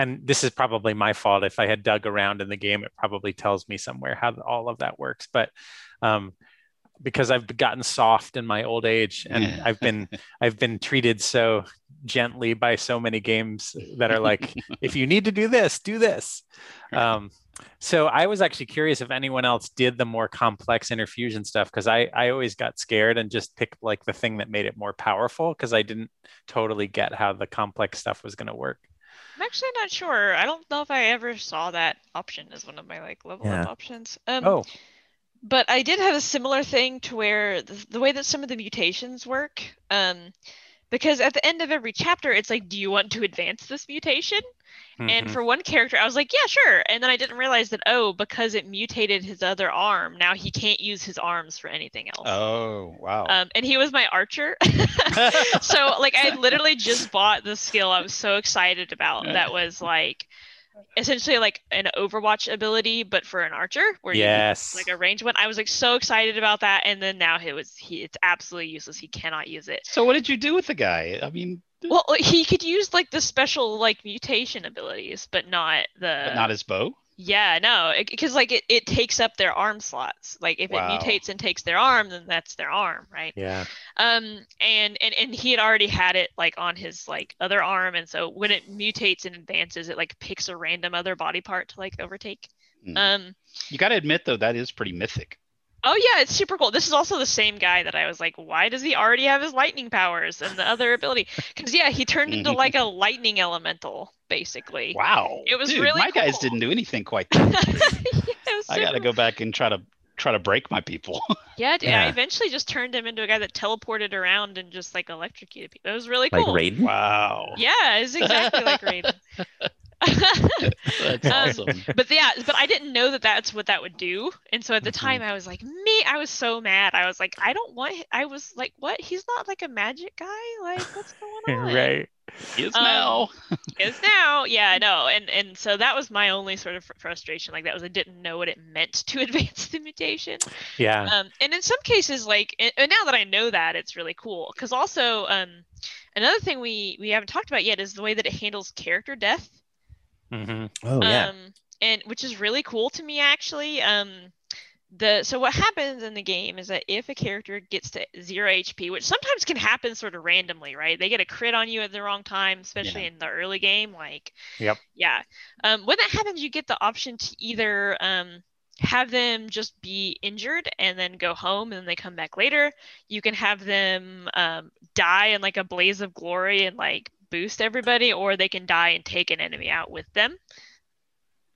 and this is probably my fault. If I had dug around in the game, it probably tells me somewhere how all of that works. But um, because I've gotten soft in my old age, and yeah. I've been I've been treated so gently by so many games that are like, if you need to do this, do this. Um, so I was actually curious if anyone else did the more complex interfusion stuff, because I, I always got scared and just picked like the thing that made it more powerful, because I didn't totally get how the complex stuff was going to work. I'm actually not sure. I don't know if I ever saw that option as one of my like level yeah. up options. Um, oh. But I did have a similar thing to where the, the way that some of the mutations work, um, because at the end of every chapter, it's like, do you want to advance this mutation? Mm-hmm. And for one character, I was like, yeah, sure. And then I didn't realize that, oh, because it mutated his other arm, now he can't use his arms for anything else. Oh, wow. Um, and he was my archer. So, like, I literally just bought the skill I was so excited about that was, like, essentially like an Overwatch ability, but for an archer, where yes. you can, like a range one. I was like so excited about that, and then now it was he. It's absolutely useless. He cannot use it. So what did you do with the guy? I mean, well, he could use like the special like mutation abilities, but not the but not his bow. Yeah, no, because like it, it takes up their arm slots. Like if wow. it mutates and takes their arm, then that's their arm, right? Yeah. Um, and, and and he had already had it like on his like other arm, and so when it mutates and advances, it like picks a random other body part to like overtake. Mm. Um, you gotta admit though, that is pretty mythic. Oh yeah, it's super cool. This is also the same guy that I was like, why does he already have his lightning powers and the other ability? Because yeah, he turned into like a lightning elemental, basically. Wow. It was Dude, really my cool. guys didn't do anything quite that. Yeah, I gotta go back and try to try to break my people. Yeah, dude, yeah. I eventually just turned him into a guy that teleported around and just like electrocuted people. It was really cool. Like Raiden? Wow. Yeah, it's exactly like Raiden. That's awesome. Um, but yeah, but I didn't know that that's what that would do, and so at the mm-hmm. time I was like, me, I was so mad. I was like, I don't want. Him. I was like, what? He's not like a magic guy. Like, what's going on? Right. He is um, now. Is now. Yeah. No. And and so that was my only sort of fr- frustration. Like that was I didn't know what it meant to advance the mutation. Yeah. Um. And in some cases, like, and, and now that I know that, it's really cool because also, um, another thing we we haven't talked about yet is the way that it handles character death. Mm-hmm. Oh yeah, um, and which is really cool to me actually. Um, the so what happens in the game is that if a character gets to zero H P, which sometimes can happen sort of randomly, right? They get a crit on you at the wrong time, especially yeah. in the early game. Like, yep, yeah. Um, when that happens, you get the option to either um have them just be injured and then go home and then they come back later. You can have them um die in like a blaze of glory and like. Boost everybody, or they can die and take an enemy out with them,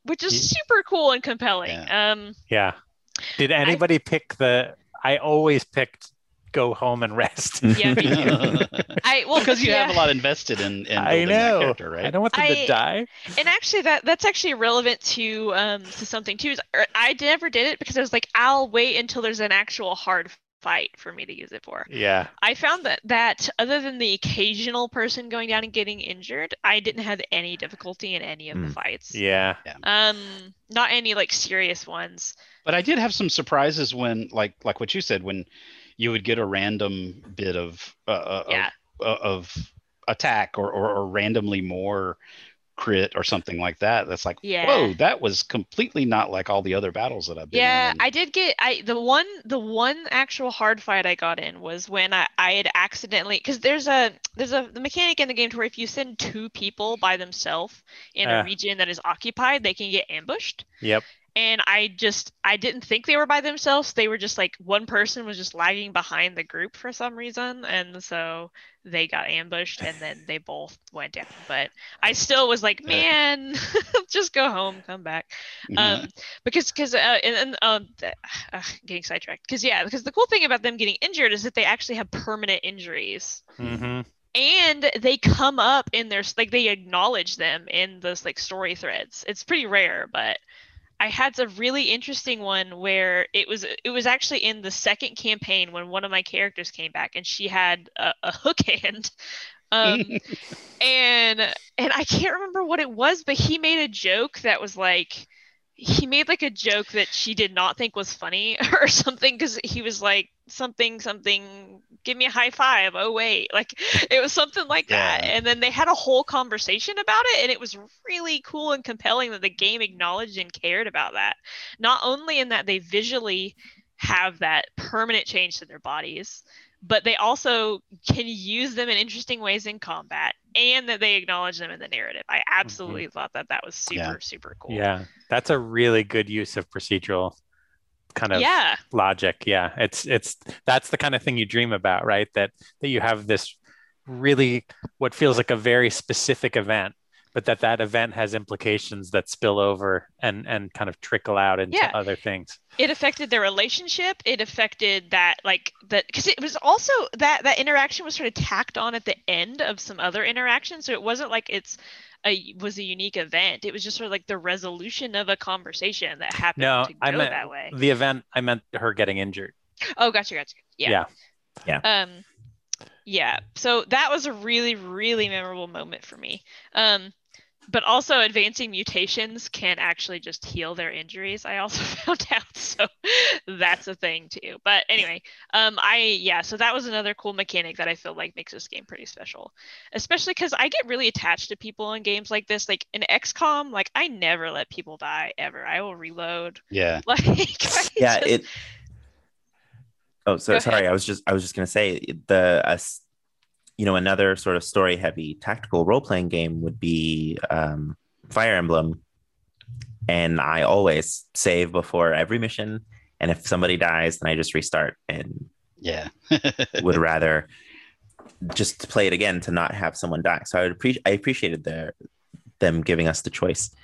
which is super cool and compelling. Yeah. Um, yeah. Did anybody I, pick the? I always picked go home and rest. Yeah, me too. I well because you yeah. have a lot invested in. in I know. That character, right? I don't want them I, to die. And actually, that that's actually relevant to um to something too. I never did it because I was like, I'll wait until there's an actual hard. Fight for me to use it for. Yeah. I found that that other than the occasional person going down and getting injured, I didn't have any difficulty in any of mm. the fights. Yeah. Um, not any like serious ones. But I did have some surprises when, like, like what you said, when you would get a random bit of uh, yeah. of, of attack or, or or randomly more crit or something like that. That's like, yeah. whoa, that was completely not like all the other battles that I've been yeah, in. Yeah, I did get I the one the one actual hard fight I got in was when I, I had accidentally because there's a there's a the mechanic in the game to where if you send two people by themselves in uh, a region that is occupied, they can get ambushed. Yep. And I just, I didn't think they were by themselves. They were just like, one person was just lagging behind the group for some reason. And so they got ambushed and then they both went down. But I still was like, man, just go home, come back. Um, because, because, uh, and, and um, uh, getting sidetracked. Because, yeah, because the cool thing about them getting injured is that they actually have permanent injuries. Mm-hmm. And they come up in their, like, they acknowledge them in those, like, story threads. It's pretty rare, but I had a really interesting one where it was it was actually in the second campaign when one of my characters came back and she had a, a hook hand, um, and and I can't remember what it was, but he made a joke that was like, he made like a joke that she did not think was funny or something, because he was like, something something give me a high five, oh wait, like it was something like yeah. that. And then they had a whole conversation about it, and it was really cool and compelling that the game acknowledged and cared about that, not only in that they visually have that permanent change to their bodies, but they also can use them in interesting ways in combat, and that they acknowledge them in the narrative. I absolutely mm-hmm. thought that that was super, yeah. super cool. Yeah, that's a really good use of procedural kind of yeah. logic. Yeah, it's it's that's the kind of thing you dream about, right? That that you have this really what feels like a very specific event, but that that event has implications that spill over and, and kind of trickle out into yeah. other things. It affected their relationship. It affected that, like, that, because it was also that, that interaction was sort of tacked on at the end of some other interaction. So it wasn't like it's a, was a unique event. It was just sort of like the resolution of a conversation that happened no, to go I meant, that way. The event, I meant her getting injured. Oh, gotcha, gotcha. Yeah. Yeah. Yeah. Um, yeah. So that was a really, really memorable moment for me. Um, But also, advancing mutations can actually just heal their injuries, I also found out. So that's a thing too. But anyway, um, I yeah, so that was another cool mechanic that I feel like makes this game pretty special. Especially because I get really attached to people in games like this. Like in X COM, like I never let people die ever. I will reload. Yeah. Like I yeah. Just... It. Oh, so Go sorry. Ahead. I was just I was just gonna say the. Uh, You know, another sort of story-heavy tactical role-playing game would be um, Fire Emblem. And I always save before every mission. And if somebody dies, then I just restart and yeah, would rather just play it again to not have someone die. So I would appreciate I appreciated their them giving us the choice.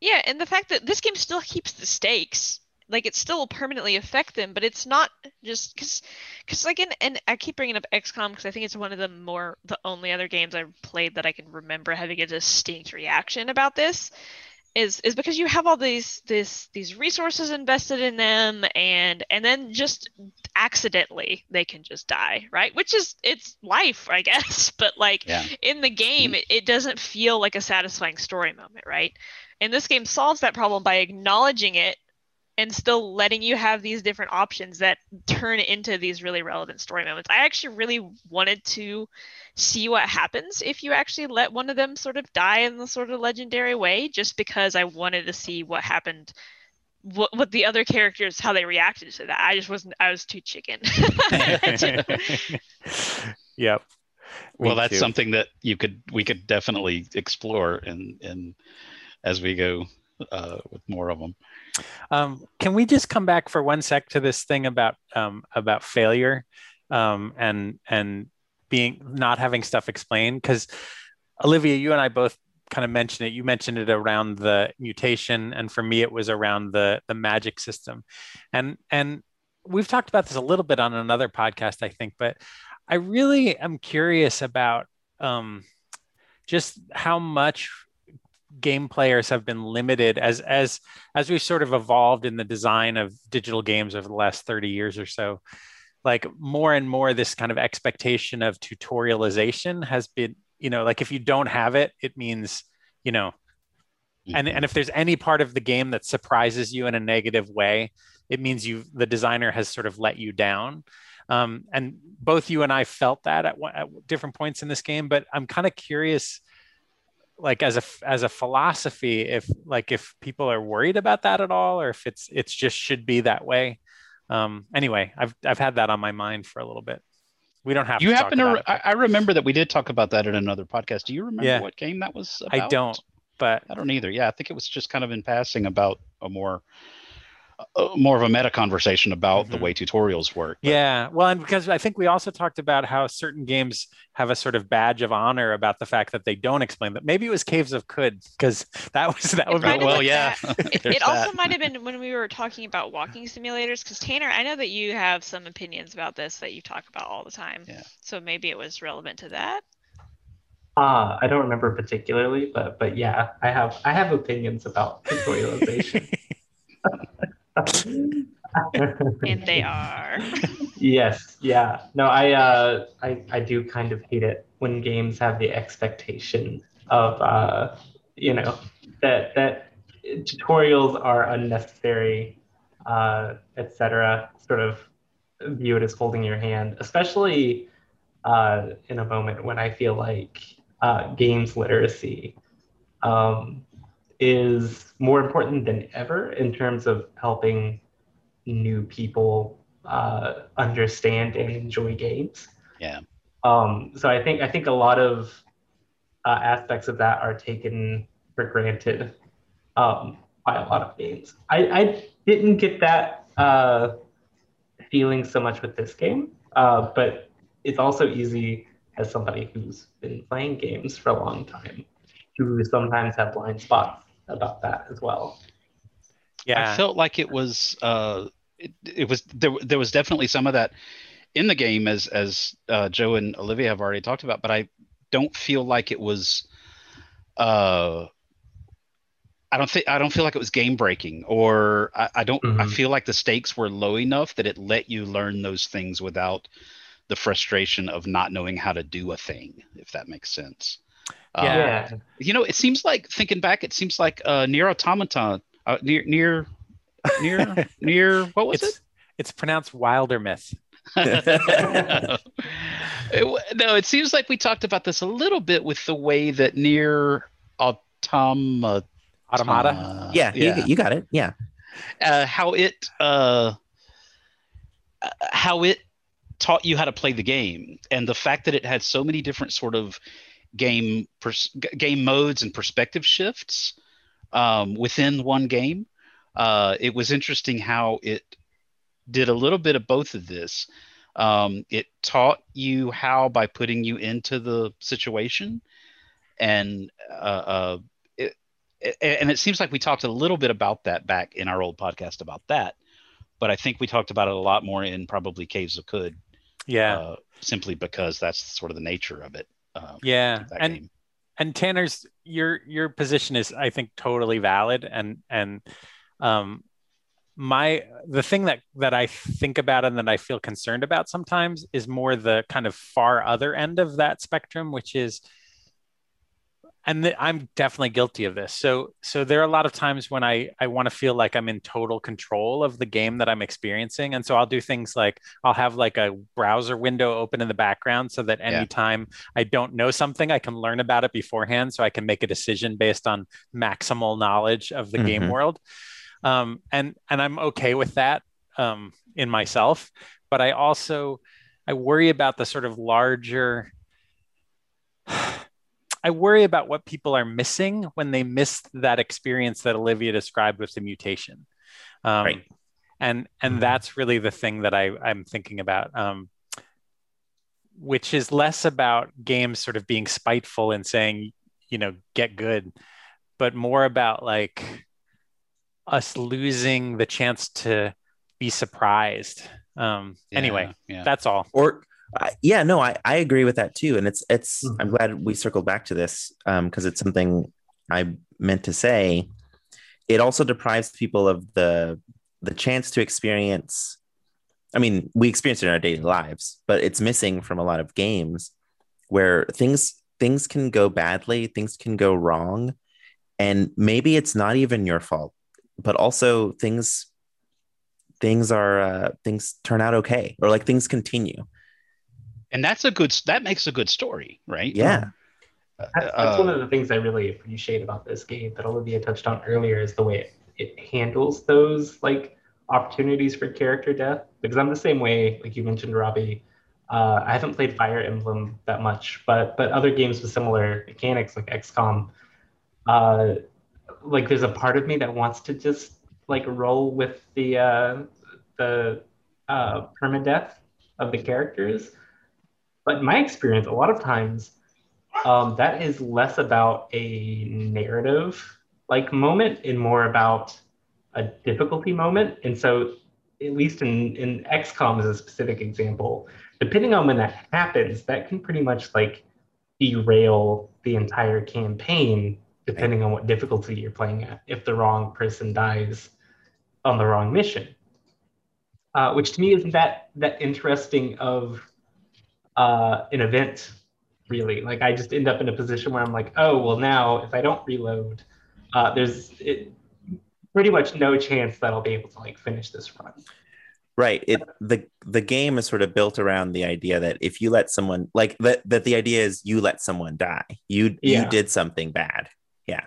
Yeah, and the fact that this game still keeps the stakes. Like, it still will permanently affect them, but it's not just because, because like, in, and I keep bringing up X COM because I think it's one of the more, the only other games I've played that I can remember having a distinct reaction about this is, is because you have all these, this, these resources invested in them, and, and then just accidentally they can just die, right? Which is, it's life, I guess, but like yeah. in the game, it, it doesn't feel like a satisfying story moment, right? And this game solves that problem by acknowledging it and still letting you have these different options that turn into these really relevant story moments. I actually really wanted to see what happens if you actually let one of them sort of die in the sort of legendary way, just because I wanted to see what happened, what, what the other characters, how they reacted to that. I just wasn't, I was too chicken. Yep. Well, Me that's too. something that you could, we could definitely explore in, in as we go uh, with more of them. Um, can we just come back for one sec to this thing about um, about failure um, and and being not having stuff explained? Because Olivia, you and I both kind of mentioned it. You mentioned it around the mutation, and for me, it was around the the magic system. And and we've talked about this a little bit on another podcast, I think. But I really am curious about um, just how much game players have been limited as as as we've sort of evolved in the design of digital games over the last thirty years or so. Like, more and more this kind of expectation of tutorialization has been, you know, like if you don't have it, it means, you know, mm-hmm. and and if there's any part of the game that surprises you in a negative way, it means you the designer has sort of let you down. Um, and both you and I felt that at, one, at different points in this game, but I'm kind of curious, like as a as a philosophy, if like if people are worried about that at all, or if it's it's just should be that way. Um, anyway, I've I've had that on my mind for a little bit. We don't have. You to happen talk to? Re- it, but... I remember that we did talk about that in another podcast. Do you remember yeah. what game that was about? I don't, but I don't either. Yeah, I think it was just kind of in passing about a more a, more of a meta conversation about mm-hmm. the way tutorials work. But. Yeah, well, and because I think we also talked about how certain games have a sort of badge of honor about the fact that they don't explain that. Maybe it was Caves of Could, because that was that would be well, yeah. It, it also might have been when we were talking about walking simulators, because Tanner, I know that you have some opinions about this that you talk about all the time. Yeah. So maybe it was relevant to that. Uh, I don't remember particularly, but but yeah, I have I have opinions about tutorialization. And they are. Yes, yeah. No, I uh I, I do kind of hate it when games have the expectation of uh you know that that tutorials are unnecessary, uh, et cetera. Sort of view it as holding your hand, especially uh in a moment when I feel like Uh, games literacy um, is more important than ever in terms of helping new people uh, understand and enjoy games. Yeah. Um, so I think I think a lot of uh, aspects of that are taken for granted um, by a lot of games. I, I didn't get that uh, feeling so much with this game, uh, but it's also easy, as somebody who's been playing games for a long time, who sometimes have blind spots about that as well. Yeah, I felt like it was uh, it, it was there. There was definitely some of that in the game, as as uh, Joe and Olivia have already talked about. But I don't feel like it was. Uh, I don't think I don't feel like it was game breaking, or I, I don't. Mm-hmm. I feel like the stakes were low enough that it let you learn those things without the frustration of not knowing how to do a thing, if that makes sense. Yeah. Um, you know, it seems like, thinking back, it seems like uh, Nier Automata, uh, near, near, near, near, what was it's, it? It's pronounced Wildermyth. no. It, no, it seems like we talked about this a little bit with the way that Nier Automata. Automata? Yeah, yeah. You, you got it, yeah. Uh, how it, uh, how it, taught you how to play the game, and the fact that it had so many different sort of game pers- game modes and perspective shifts um, within one game. Uh, it was interesting how it did a little bit of both of this. Um, it taught you how by putting you into the situation, and uh, uh, it, it, and it seems like we talked a little bit about that back in our old podcast about that, but I think we talked about it a lot more in probably Caves of Could. Yeah, uh, simply because that's sort of the nature of it. Uh, yeah, and game. and Tanner's your your position is, I think, totally valid. And and um, my the thing that that I think about and that I feel concerned about sometimes is more the kind of far other end of that spectrum, which is, and th- I'm definitely guilty of this. So so there are a lot of times when I, I want to feel like I'm in total control of the game that I'm experiencing. And so I'll do things like I'll have like a browser window open in the background so that anytime yeah. I don't know something, I can learn about it beforehand. So I can make a decision based on maximal knowledge of the mm-hmm. game world. Um, and, and I'm okay with that um, in myself. But I also, I worry about the sort of larger... I worry about what people are missing when they miss that experience that Olivia described with the mutation. Um, right. And and mm-hmm. that's really the thing that I, I'm thinking about, um, which is less about games sort of being spiteful and saying, you know, get good, but more about like us losing the chance to be surprised. Um, yeah, anyway, yeah. That's all. Or Uh, yeah, no, I, I agree with that too. And it's, it's, mm-hmm. I'm glad we circled back to this um, 'cause it's something I meant to say. It also deprives people of the, the chance to experience. I mean, we experience it in our daily lives, but it's missing from a lot of games where things, things can go badly. Things can go wrong. And maybe it's not even your fault, but also things, things are, uh, things turn out okay. Or like things continue. And that's a good, that makes a good story, right? Yeah. That's, that's uh, one of the things I really appreciate about this game that Olivia touched on earlier is the way it, it handles those like opportunities for character death. Because I'm the same way, like you mentioned, Robbie. Uh, I haven't played Fire Emblem that much, but but other games with similar mechanics like X COM, uh, like there's a part of me that wants to just like roll with the uh, the uh, permadeath of the characters. But in my experience, a lot of times, um, that is less about a narrative like moment and more about a difficulty moment. And so, at least in, in X COM as a specific example, depending on when that happens, that can pretty much like derail the entire campaign, depending on what difficulty you're playing at, if the wrong person dies on the wrong mission. Uh, which to me isn't that that interesting of uh, an event, really. Like I just end up in a position where I'm like, oh, well now if I don't reload, uh, there's it, pretty much no chance that I'll be able to like finish this run. Right. It the the game is sort of built around the idea that if you let someone like that, that the idea is you let someone die. You yeah. you did something bad. Yeah.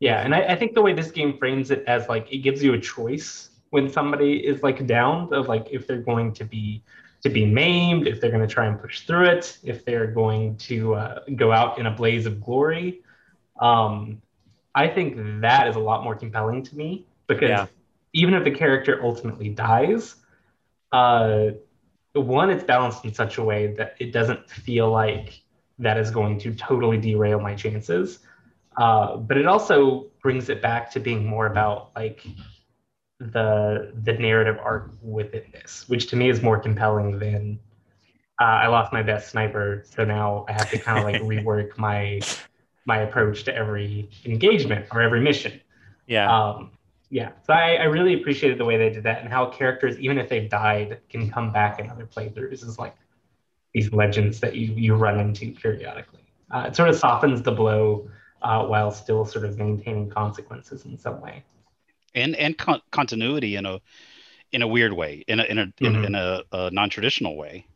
Yeah. And I, I think the way this game frames it as like it gives you a choice when somebody is like downed of like if they're going to be to be maimed, if they're going to try and push through it, if they're going to uh, go out in a blaze of glory. Um, I think that is a lot more compelling to me because yeah. even if the character ultimately dies, Uh, one, it's balanced in such a way that it doesn't feel like that is going to totally derail my chances. Uh, but it also brings it back to being more about like the the narrative arc within this, which to me is more compelling than uh, I lost my best sniper, so now I have to kind of like rework my my approach to every engagement or every mission. Yeah. Um, Yeah, so I, I really appreciated the way they did that and how characters, even if they've died, can come back in other playthroughs as like these legends that you, you run into periodically. Uh, it sort of softens the blow uh, while still sort of maintaining consequences in some way. And and con- continuity in a in a weird way, in a in a mm-hmm. in, in a, a non-traditional way,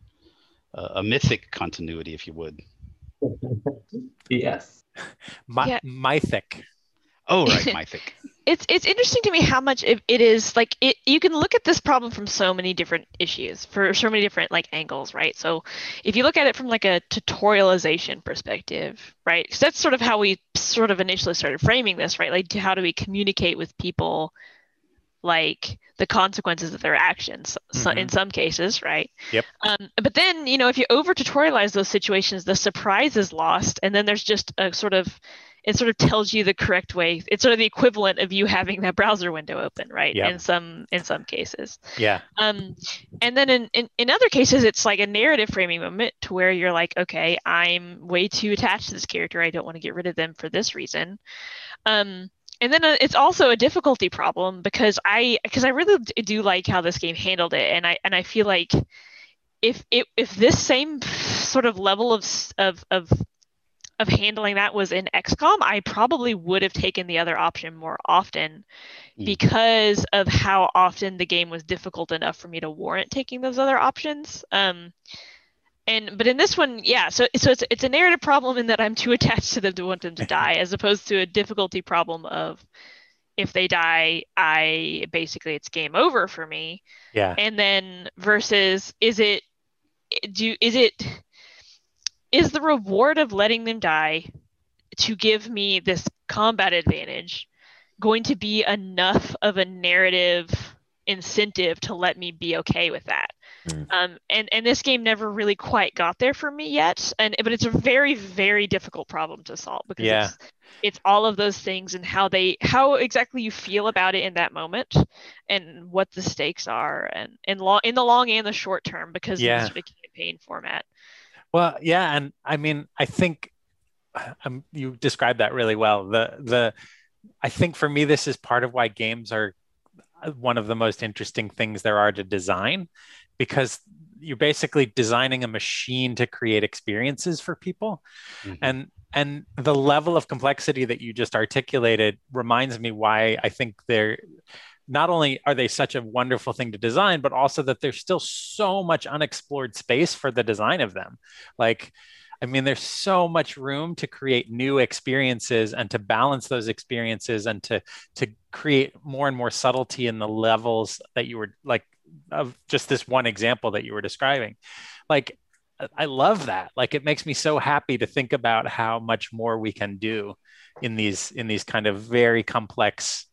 uh, a mythic continuity, if you would. Yes, my yeah. mythic. Oh right, mythic. It's it's interesting to me how much it, it is like it. You can look at this problem from so many different issues, for so many different like angles, right? So, if you look at it from like a tutorialization perspective, right? Because that's sort of how we sort of initially started framing this, right? Like, how do we communicate with people, like the consequences of their actions? So, mm-hmm. in some cases, right? Yep. Um, but then you know, if you over tutorialize those situations, the surprise is lost, and then there's just a sort of it sort of tells you the correct way. It's sort of the equivalent of you having that browser window open, right? Yep. In some in some cases. Yeah. Um, and then in, in, in other cases, it's like a narrative framing moment to where you're like, okay, I'm way too attached to this character. I don't want to get rid of them for this reason. Um, and then it's also a difficulty problem because I because I really do like how this game handled it, and I and I feel like if it if this same sort of level of of of of handling that was in X COM, I probably would have taken the other option more often because of how often the game was difficult enough for me to warrant taking those other options. Um, and but in this one, yeah, so so it's it's a narrative problem in that I'm too attached to them to want them to die, as opposed to a difficulty problem of if they die, I basically it's game over for me. Yeah. And then versus is it do is it is the reward of letting them die to give me this combat advantage going to be enough of a narrative incentive to let me be okay with that? Mm. Um, and, and this game never really quite got there for me yet. And but it's a very, very difficult problem to solve because yeah. it's, it's all of those things and how they how exactly you feel about it in that moment and what the stakes are and, and long, in the long and the short term because yeah. of the sort of campaign format. Well, yeah, and I mean, I think um, you described that really well. The the I think for me, this is part of why games are one of the most interesting things there are to design, because you're basically designing a machine to create experiences for people, mm-hmm. and and the level of complexity that you just articulated reminds me why I think they're. Not only are they such a wonderful thing to design, but also that there's still so much unexplored space for the design of them. Like, I mean, there's so much room to create new experiences and to balance those experiences and to to create more and more subtlety in the levels that you were like of just this one example that you were describing. Like, I love that. Like, it makes me so happy to think about how much more we can do in these in these kind of very complex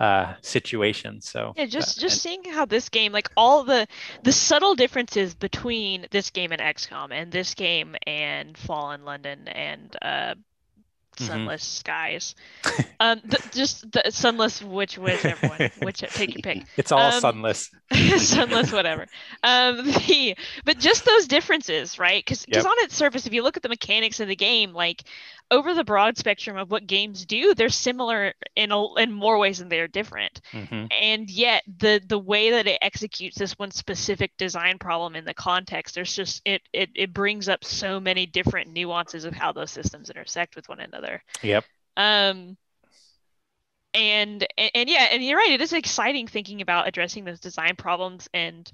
uh, situation. So yeah, just uh, just and, seeing how this game, like all the the subtle differences between this game and X COM, and this game and Fallen London, and uh, Sunless mm-hmm. Skies, um, the, just the Sunless, which which everyone, which take your pick. It's all um, Sunless, Sunless, whatever. Um, the but just those differences, right? Because because yep. on its surface, if you look at the mechanics of the game, like over the broad spectrum of what games do, they're similar in a, in more ways than they are different. Mm-hmm. And yet the the way that it executes this one specific design problem in the context, there's just it it it brings up so many different nuances of how those systems intersect with one another. Yep. Um. And and, and yeah, and you're right. It is exciting thinking about addressing those design problems and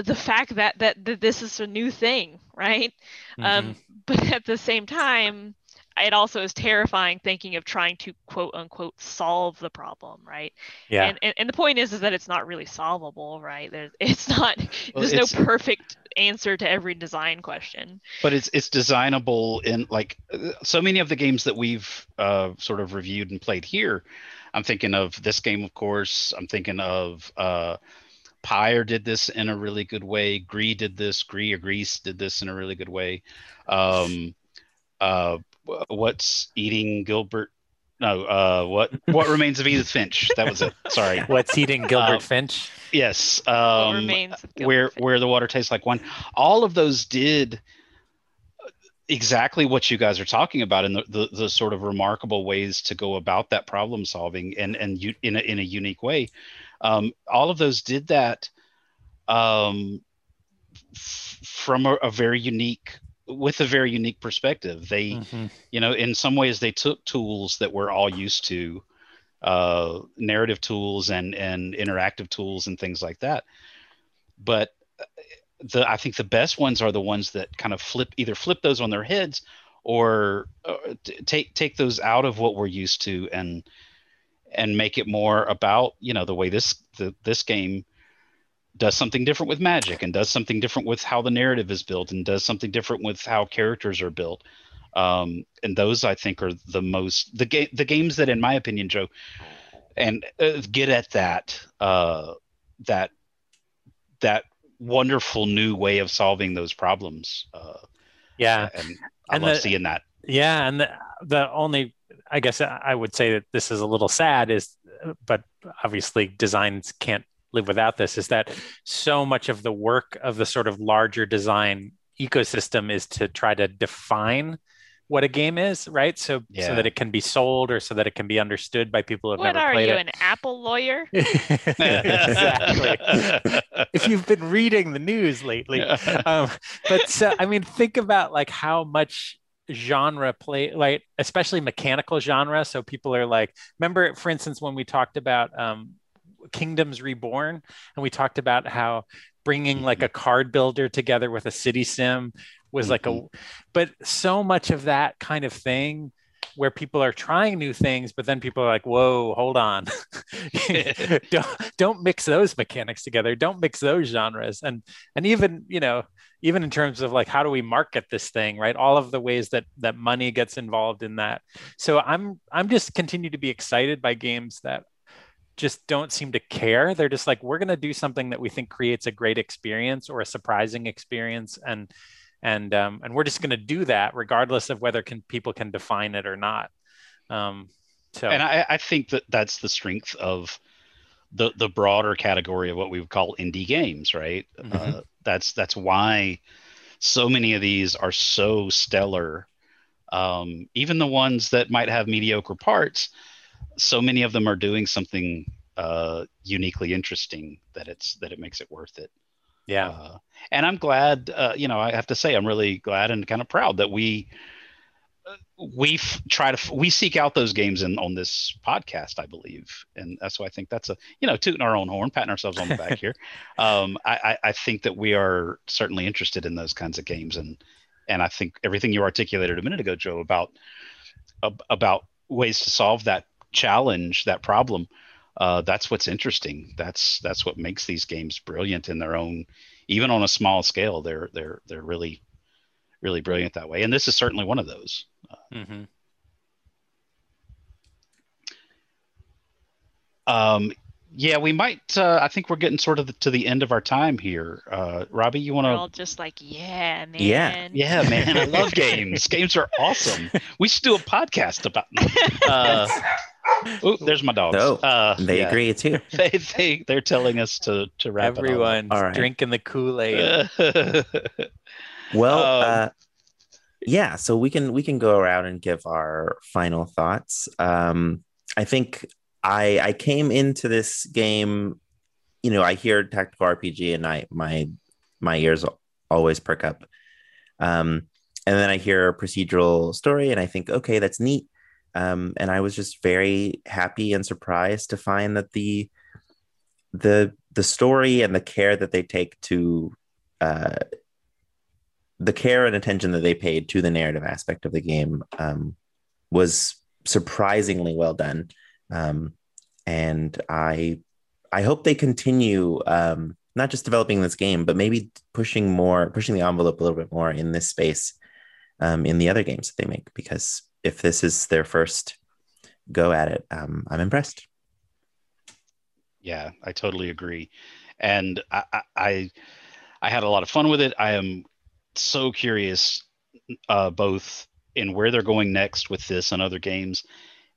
the fact that that, that this is a new thing, right? Mm-hmm. Um. But at the same time, it also is terrifying thinking of trying to quote unquote solve the problem, right? Yeah. And and, and the point is is that it's not really solvable, right? There's it's not well, there's it's, no perfect answer to every design question. But it's it's designable in like so many of the games that we've uh, sort of reviewed and played here. I'm thinking of this game, of course. I'm thinking of uh, Pyre did this in a really good way. Gris did this. Gris or Gris did this in a really good way. Um, uh, What's Eating Gilbert? No, uh, what what remains of Edith Finch? That was it. Sorry. What's Eating Gilbert um, Finch? Yes. Um, what remains of Gilbert where Finch. Where the Water Tastes Like Wine. All of those did exactly what you guys are talking about, in the, the, the sort of remarkable ways to go about that problem solving, and and you, in a, in a unique way. Um, all of those did that um, f- from a, a very unique. with a very unique perspective. They, mm-hmm. you know, in some ways they took tools that we're all used to, uh, narrative tools and, and interactive tools and things like that. But the, I think the best ones are the ones that kind of flip, either flip those on their heads or uh, t- take, take those out of what we're used to and, and make it more about, you know, the way this, the, this game does something different with magic, and does something different with how the narrative is built, and does something different with how characters are built. Um, and those, I think, are the most the game the games that, in my opinion, Joe, and uh, get at that uh, that that wonderful new way of solving those problems. Uh, yeah, and I and love the, seeing that. Yeah, and the, the only, I guess, I would say that this is a little sad, is, but obviously designs can't live without this, is that so much of the work of the sort of larger design ecosystem is to try to define what a game is, right? So yeah. so that it can be sold, or so that it can be understood by people who have what never played it. What are you, an Apple lawyer? Exactly. If you've been reading the news lately. Um, but so, I mean, think about like how much genre play, like especially mechanical genre. So people are like, remember, for instance, when we talked about um, Kingdoms Reborn, and we talked about how bringing like a card builder together with a city sim was mm-hmm. like a but so much of that kind of thing where people are trying new things, but then people are like, whoa, hold on. don't, don't mix those mechanics together, don't mix those genres. And and even, you know, even in terms of like, how do we market this thing, right? All of the ways that that money gets involved in that. So I'm I'm just continue to be excited by games that just don't seem to care. They're just like, we're going to do something that we think creates a great experience or a surprising experience, and and um, and we're just going to do that regardless of whether can people can define it or not. Um, so, and I, I think that that's the strength of the the broader category of what we would call indie games, right? Mm-hmm. Uh, that's that's why so many of these are so stellar. Um, even the ones that might have mediocre parts, so many of them are doing something uh, uniquely interesting that it's that it makes it worth it. Yeah, uh, and I'm glad. Uh, you know, I have to say, I'm really glad and kind of proud that we we f- try to f- we seek out those games in on this podcast, I believe, and that's why I think that's a you know tooting our own horn, patting ourselves on the back here. Um, I, I, I think that we are certainly interested in those kinds of games, and and I think everything you articulated a minute ago, Joe, about ab- about ways to solve that challenge, that problem, uh that's what's interesting. That's that's what makes these games brilliant in their own, even on a small scale. They're they're they're really really brilliant that way, and this is certainly one of those. Mm-hmm. Um, yeah, we might. Uh, I think we're getting sort of the, to the end of our time here. Uh, Robbie, you want to? We're all just like, yeah, man. Yeah, yeah, man. I love games. Games are awesome. We should do a podcast about them. Uh, oh, there's my dogs. Oh, uh, they yeah. agree too. They, they they're telling us to to wrap Everyone's it up. Everyone's drinking the Kool-Aid. Well, um, uh, yeah. So we can we can go around and give our final thoughts. Um, I think. I, I came into this game, you know, I hear tactical R P G and I my my ears always perk up. Um, and then I hear a procedural story and I think, okay, that's neat. Um, and I was just very happy and surprised to find that the the the story and the care that they take to uh, the care and attention that they paid to the narrative aspect of the game um, was surprisingly well done. Um, and I, I hope they continue, um, not just developing this game, but maybe pushing more, pushing the envelope a little bit more in this space, um, in the other games that they make, because if this is their first go at it, um, I'm impressed. Yeah, I totally agree. And I, I, I had a lot of fun with it. I am so curious, uh, both in where they're going next with this and other games,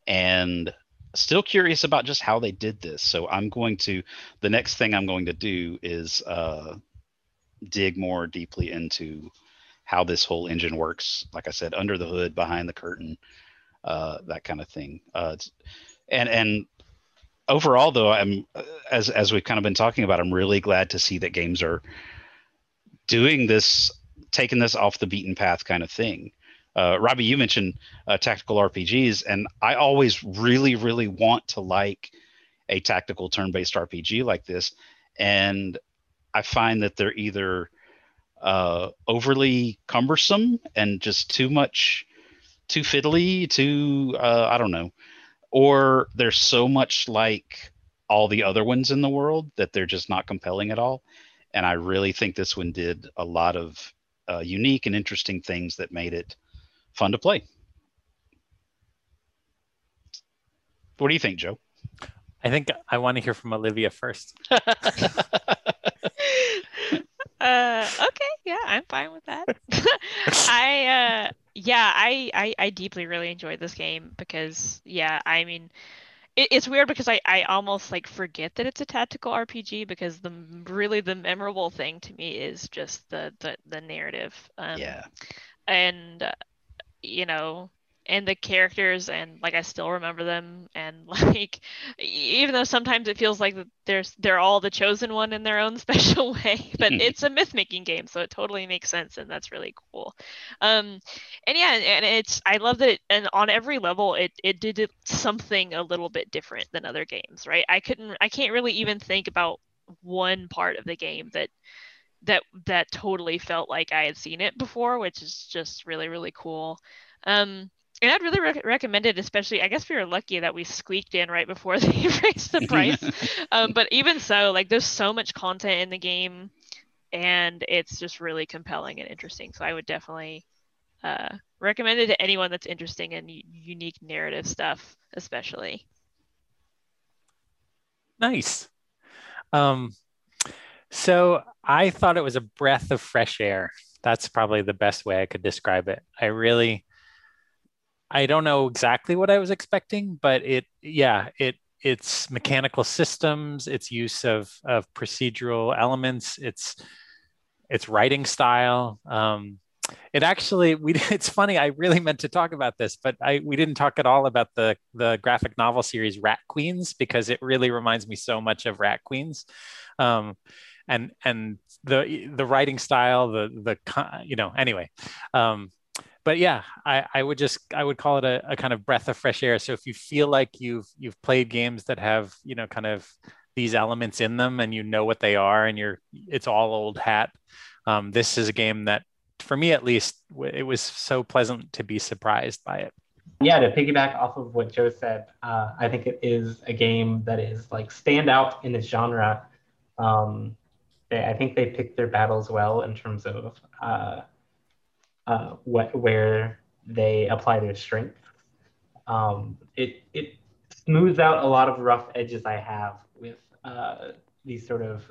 and still curious about just how they did this. So I'm going to, the next thing I'm going to do is uh, dig more deeply into how this whole engine works. Like I said, under the hood, behind the curtain, uh, that kind of thing. Uh, and and overall, though, I'm as as we've kind of been talking about, I'm really glad to see that games are doing this, taking this off the beaten path kind of thing. Uh, Robbie, you mentioned uh, tactical R P Gs, and I always really, really want to like a tactical turn-based R P G like this, and I find that they're either uh, overly cumbersome and just too much, too fiddly, too, uh, I don't know, or they're so much like all the other ones in the world that they're just not compelling at all, and I really think this one did a lot of uh, unique and interesting things that made it fun to play. What do you think, Joe? I think I want to hear from Olivia first. uh, okay, yeah, I'm fine with that. I, uh, yeah, I, I, I deeply really enjoyed this game because, yeah, I mean, it, it's weird because I, I almost like forget that it's a tactical R P G because the really the memorable thing to me is just the the, the narrative. Um, yeah, and. Uh, you know, and the characters, and like I still remember them, and like even though sometimes it feels like there's they're all the chosen one in their own special way, but it's a myth-making game, so it totally makes sense, and that's really cool. Um, and yeah, and it's I love that, it, and on every level, it it did something a little bit different than other games, right? I couldn't, I can't really even think about one part of the game that. that that totally felt like I had seen it before, which is just really, really cool. Um, and I'd really re- recommend it, especially, I guess we were lucky that we squeaked in right before they raised the price. um, but even so, like there's so much content in the game and it's just really compelling and interesting. So I would definitely uh, recommend it to anyone that's interested in u- unique narrative stuff, especially. Nice. Um, so I thought it was a breath of fresh air. That's probably the best way I could describe it. I really, I don't know exactly what I was expecting, but it, yeah, it, it's mechanical systems, its use of of procedural elements, it's, it's writing style. Um, it actually, we, it's funny, I really meant to talk about this, but I, we didn't talk at all about the, the graphic novel series Rat Queens, because it really reminds me so much of Rat Queens. Um, and and the the writing style, the the you know anyway, um, but yeah, I, I would just I would call it a, a kind of breath of fresh air. So if you feel like you've you've played games that have you know kind of these elements in them and you know what they are and you're it's all old hat, um, this is a game that for me at least it was so pleasant to be surprised by it. Yeah, to piggyback off of what Joe said, uh, I think it is a game that is like stand out in its genre. Um, I think they picked their battles well in terms of uh, uh, what where they apply their strength. Um, it it smooths out a lot of rough edges I have with uh, these sort of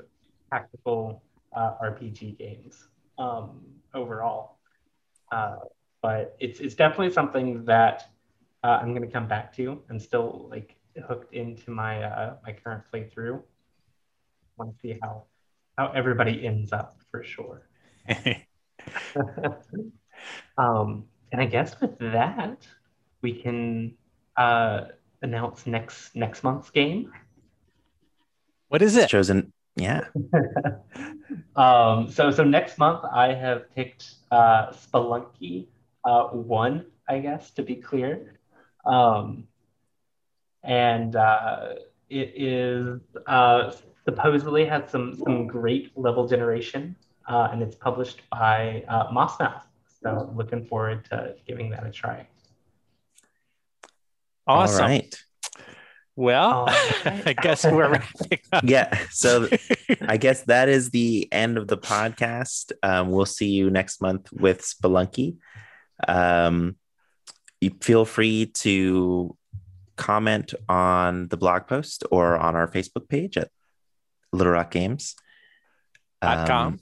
tactical uh, R P G games um, overall. Uh, but it's it's definitely something that uh, I'm going to come back to. I'm still like hooked into my uh, my current playthrough. I want to see how how everybody ends up for sure. um, and I guess with that, we can uh, announce next next month's game. What is it? It's chosen, yeah. um, so so next month I have picked uh, Spelunky uh, one, I guess, to be clear, um, and uh, it is uh, supposedly has some some great level generation. Uh, and it's published by uh, Mossmouth. So looking forward to giving that a try. Awesome. All right. Well, All right. I guess we're wrapping up. Yeah. So I guess that is the end of the podcast. Um, we'll see you next month with Spelunky. Um, you feel free to comment on the blog post or on our Facebook page at Little Rock Games. Dot com. Um,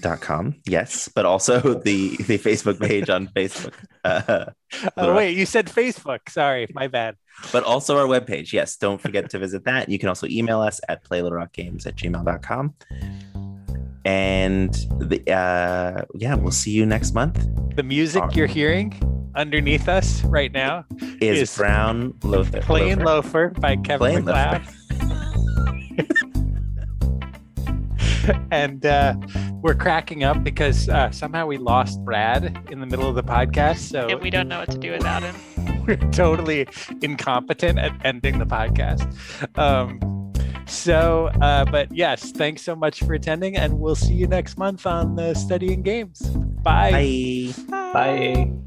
dot com, yes, but also the the Facebook page on Facebook. Uh, oh wait, you said Facebook. Sorry, my bad. But also our webpage. Yes, don't forget to visit that. You can also email us at play little rock games at gmail dot com. And the uh, yeah, we'll see you next month. The music um, you're hearing underneath us right now is, is Brown Loafer. Plain Loafer by Kevin McLeod. And uh, we're cracking up because uh, somehow we lost Brad in the middle of the podcast. So and we don't know what to do without him. We're totally incompetent at ending the podcast. Um, so, uh, but yes, thanks so much for attending, and we'll see you next month on the Studying Games. Bye. Bye. Bye. Bye.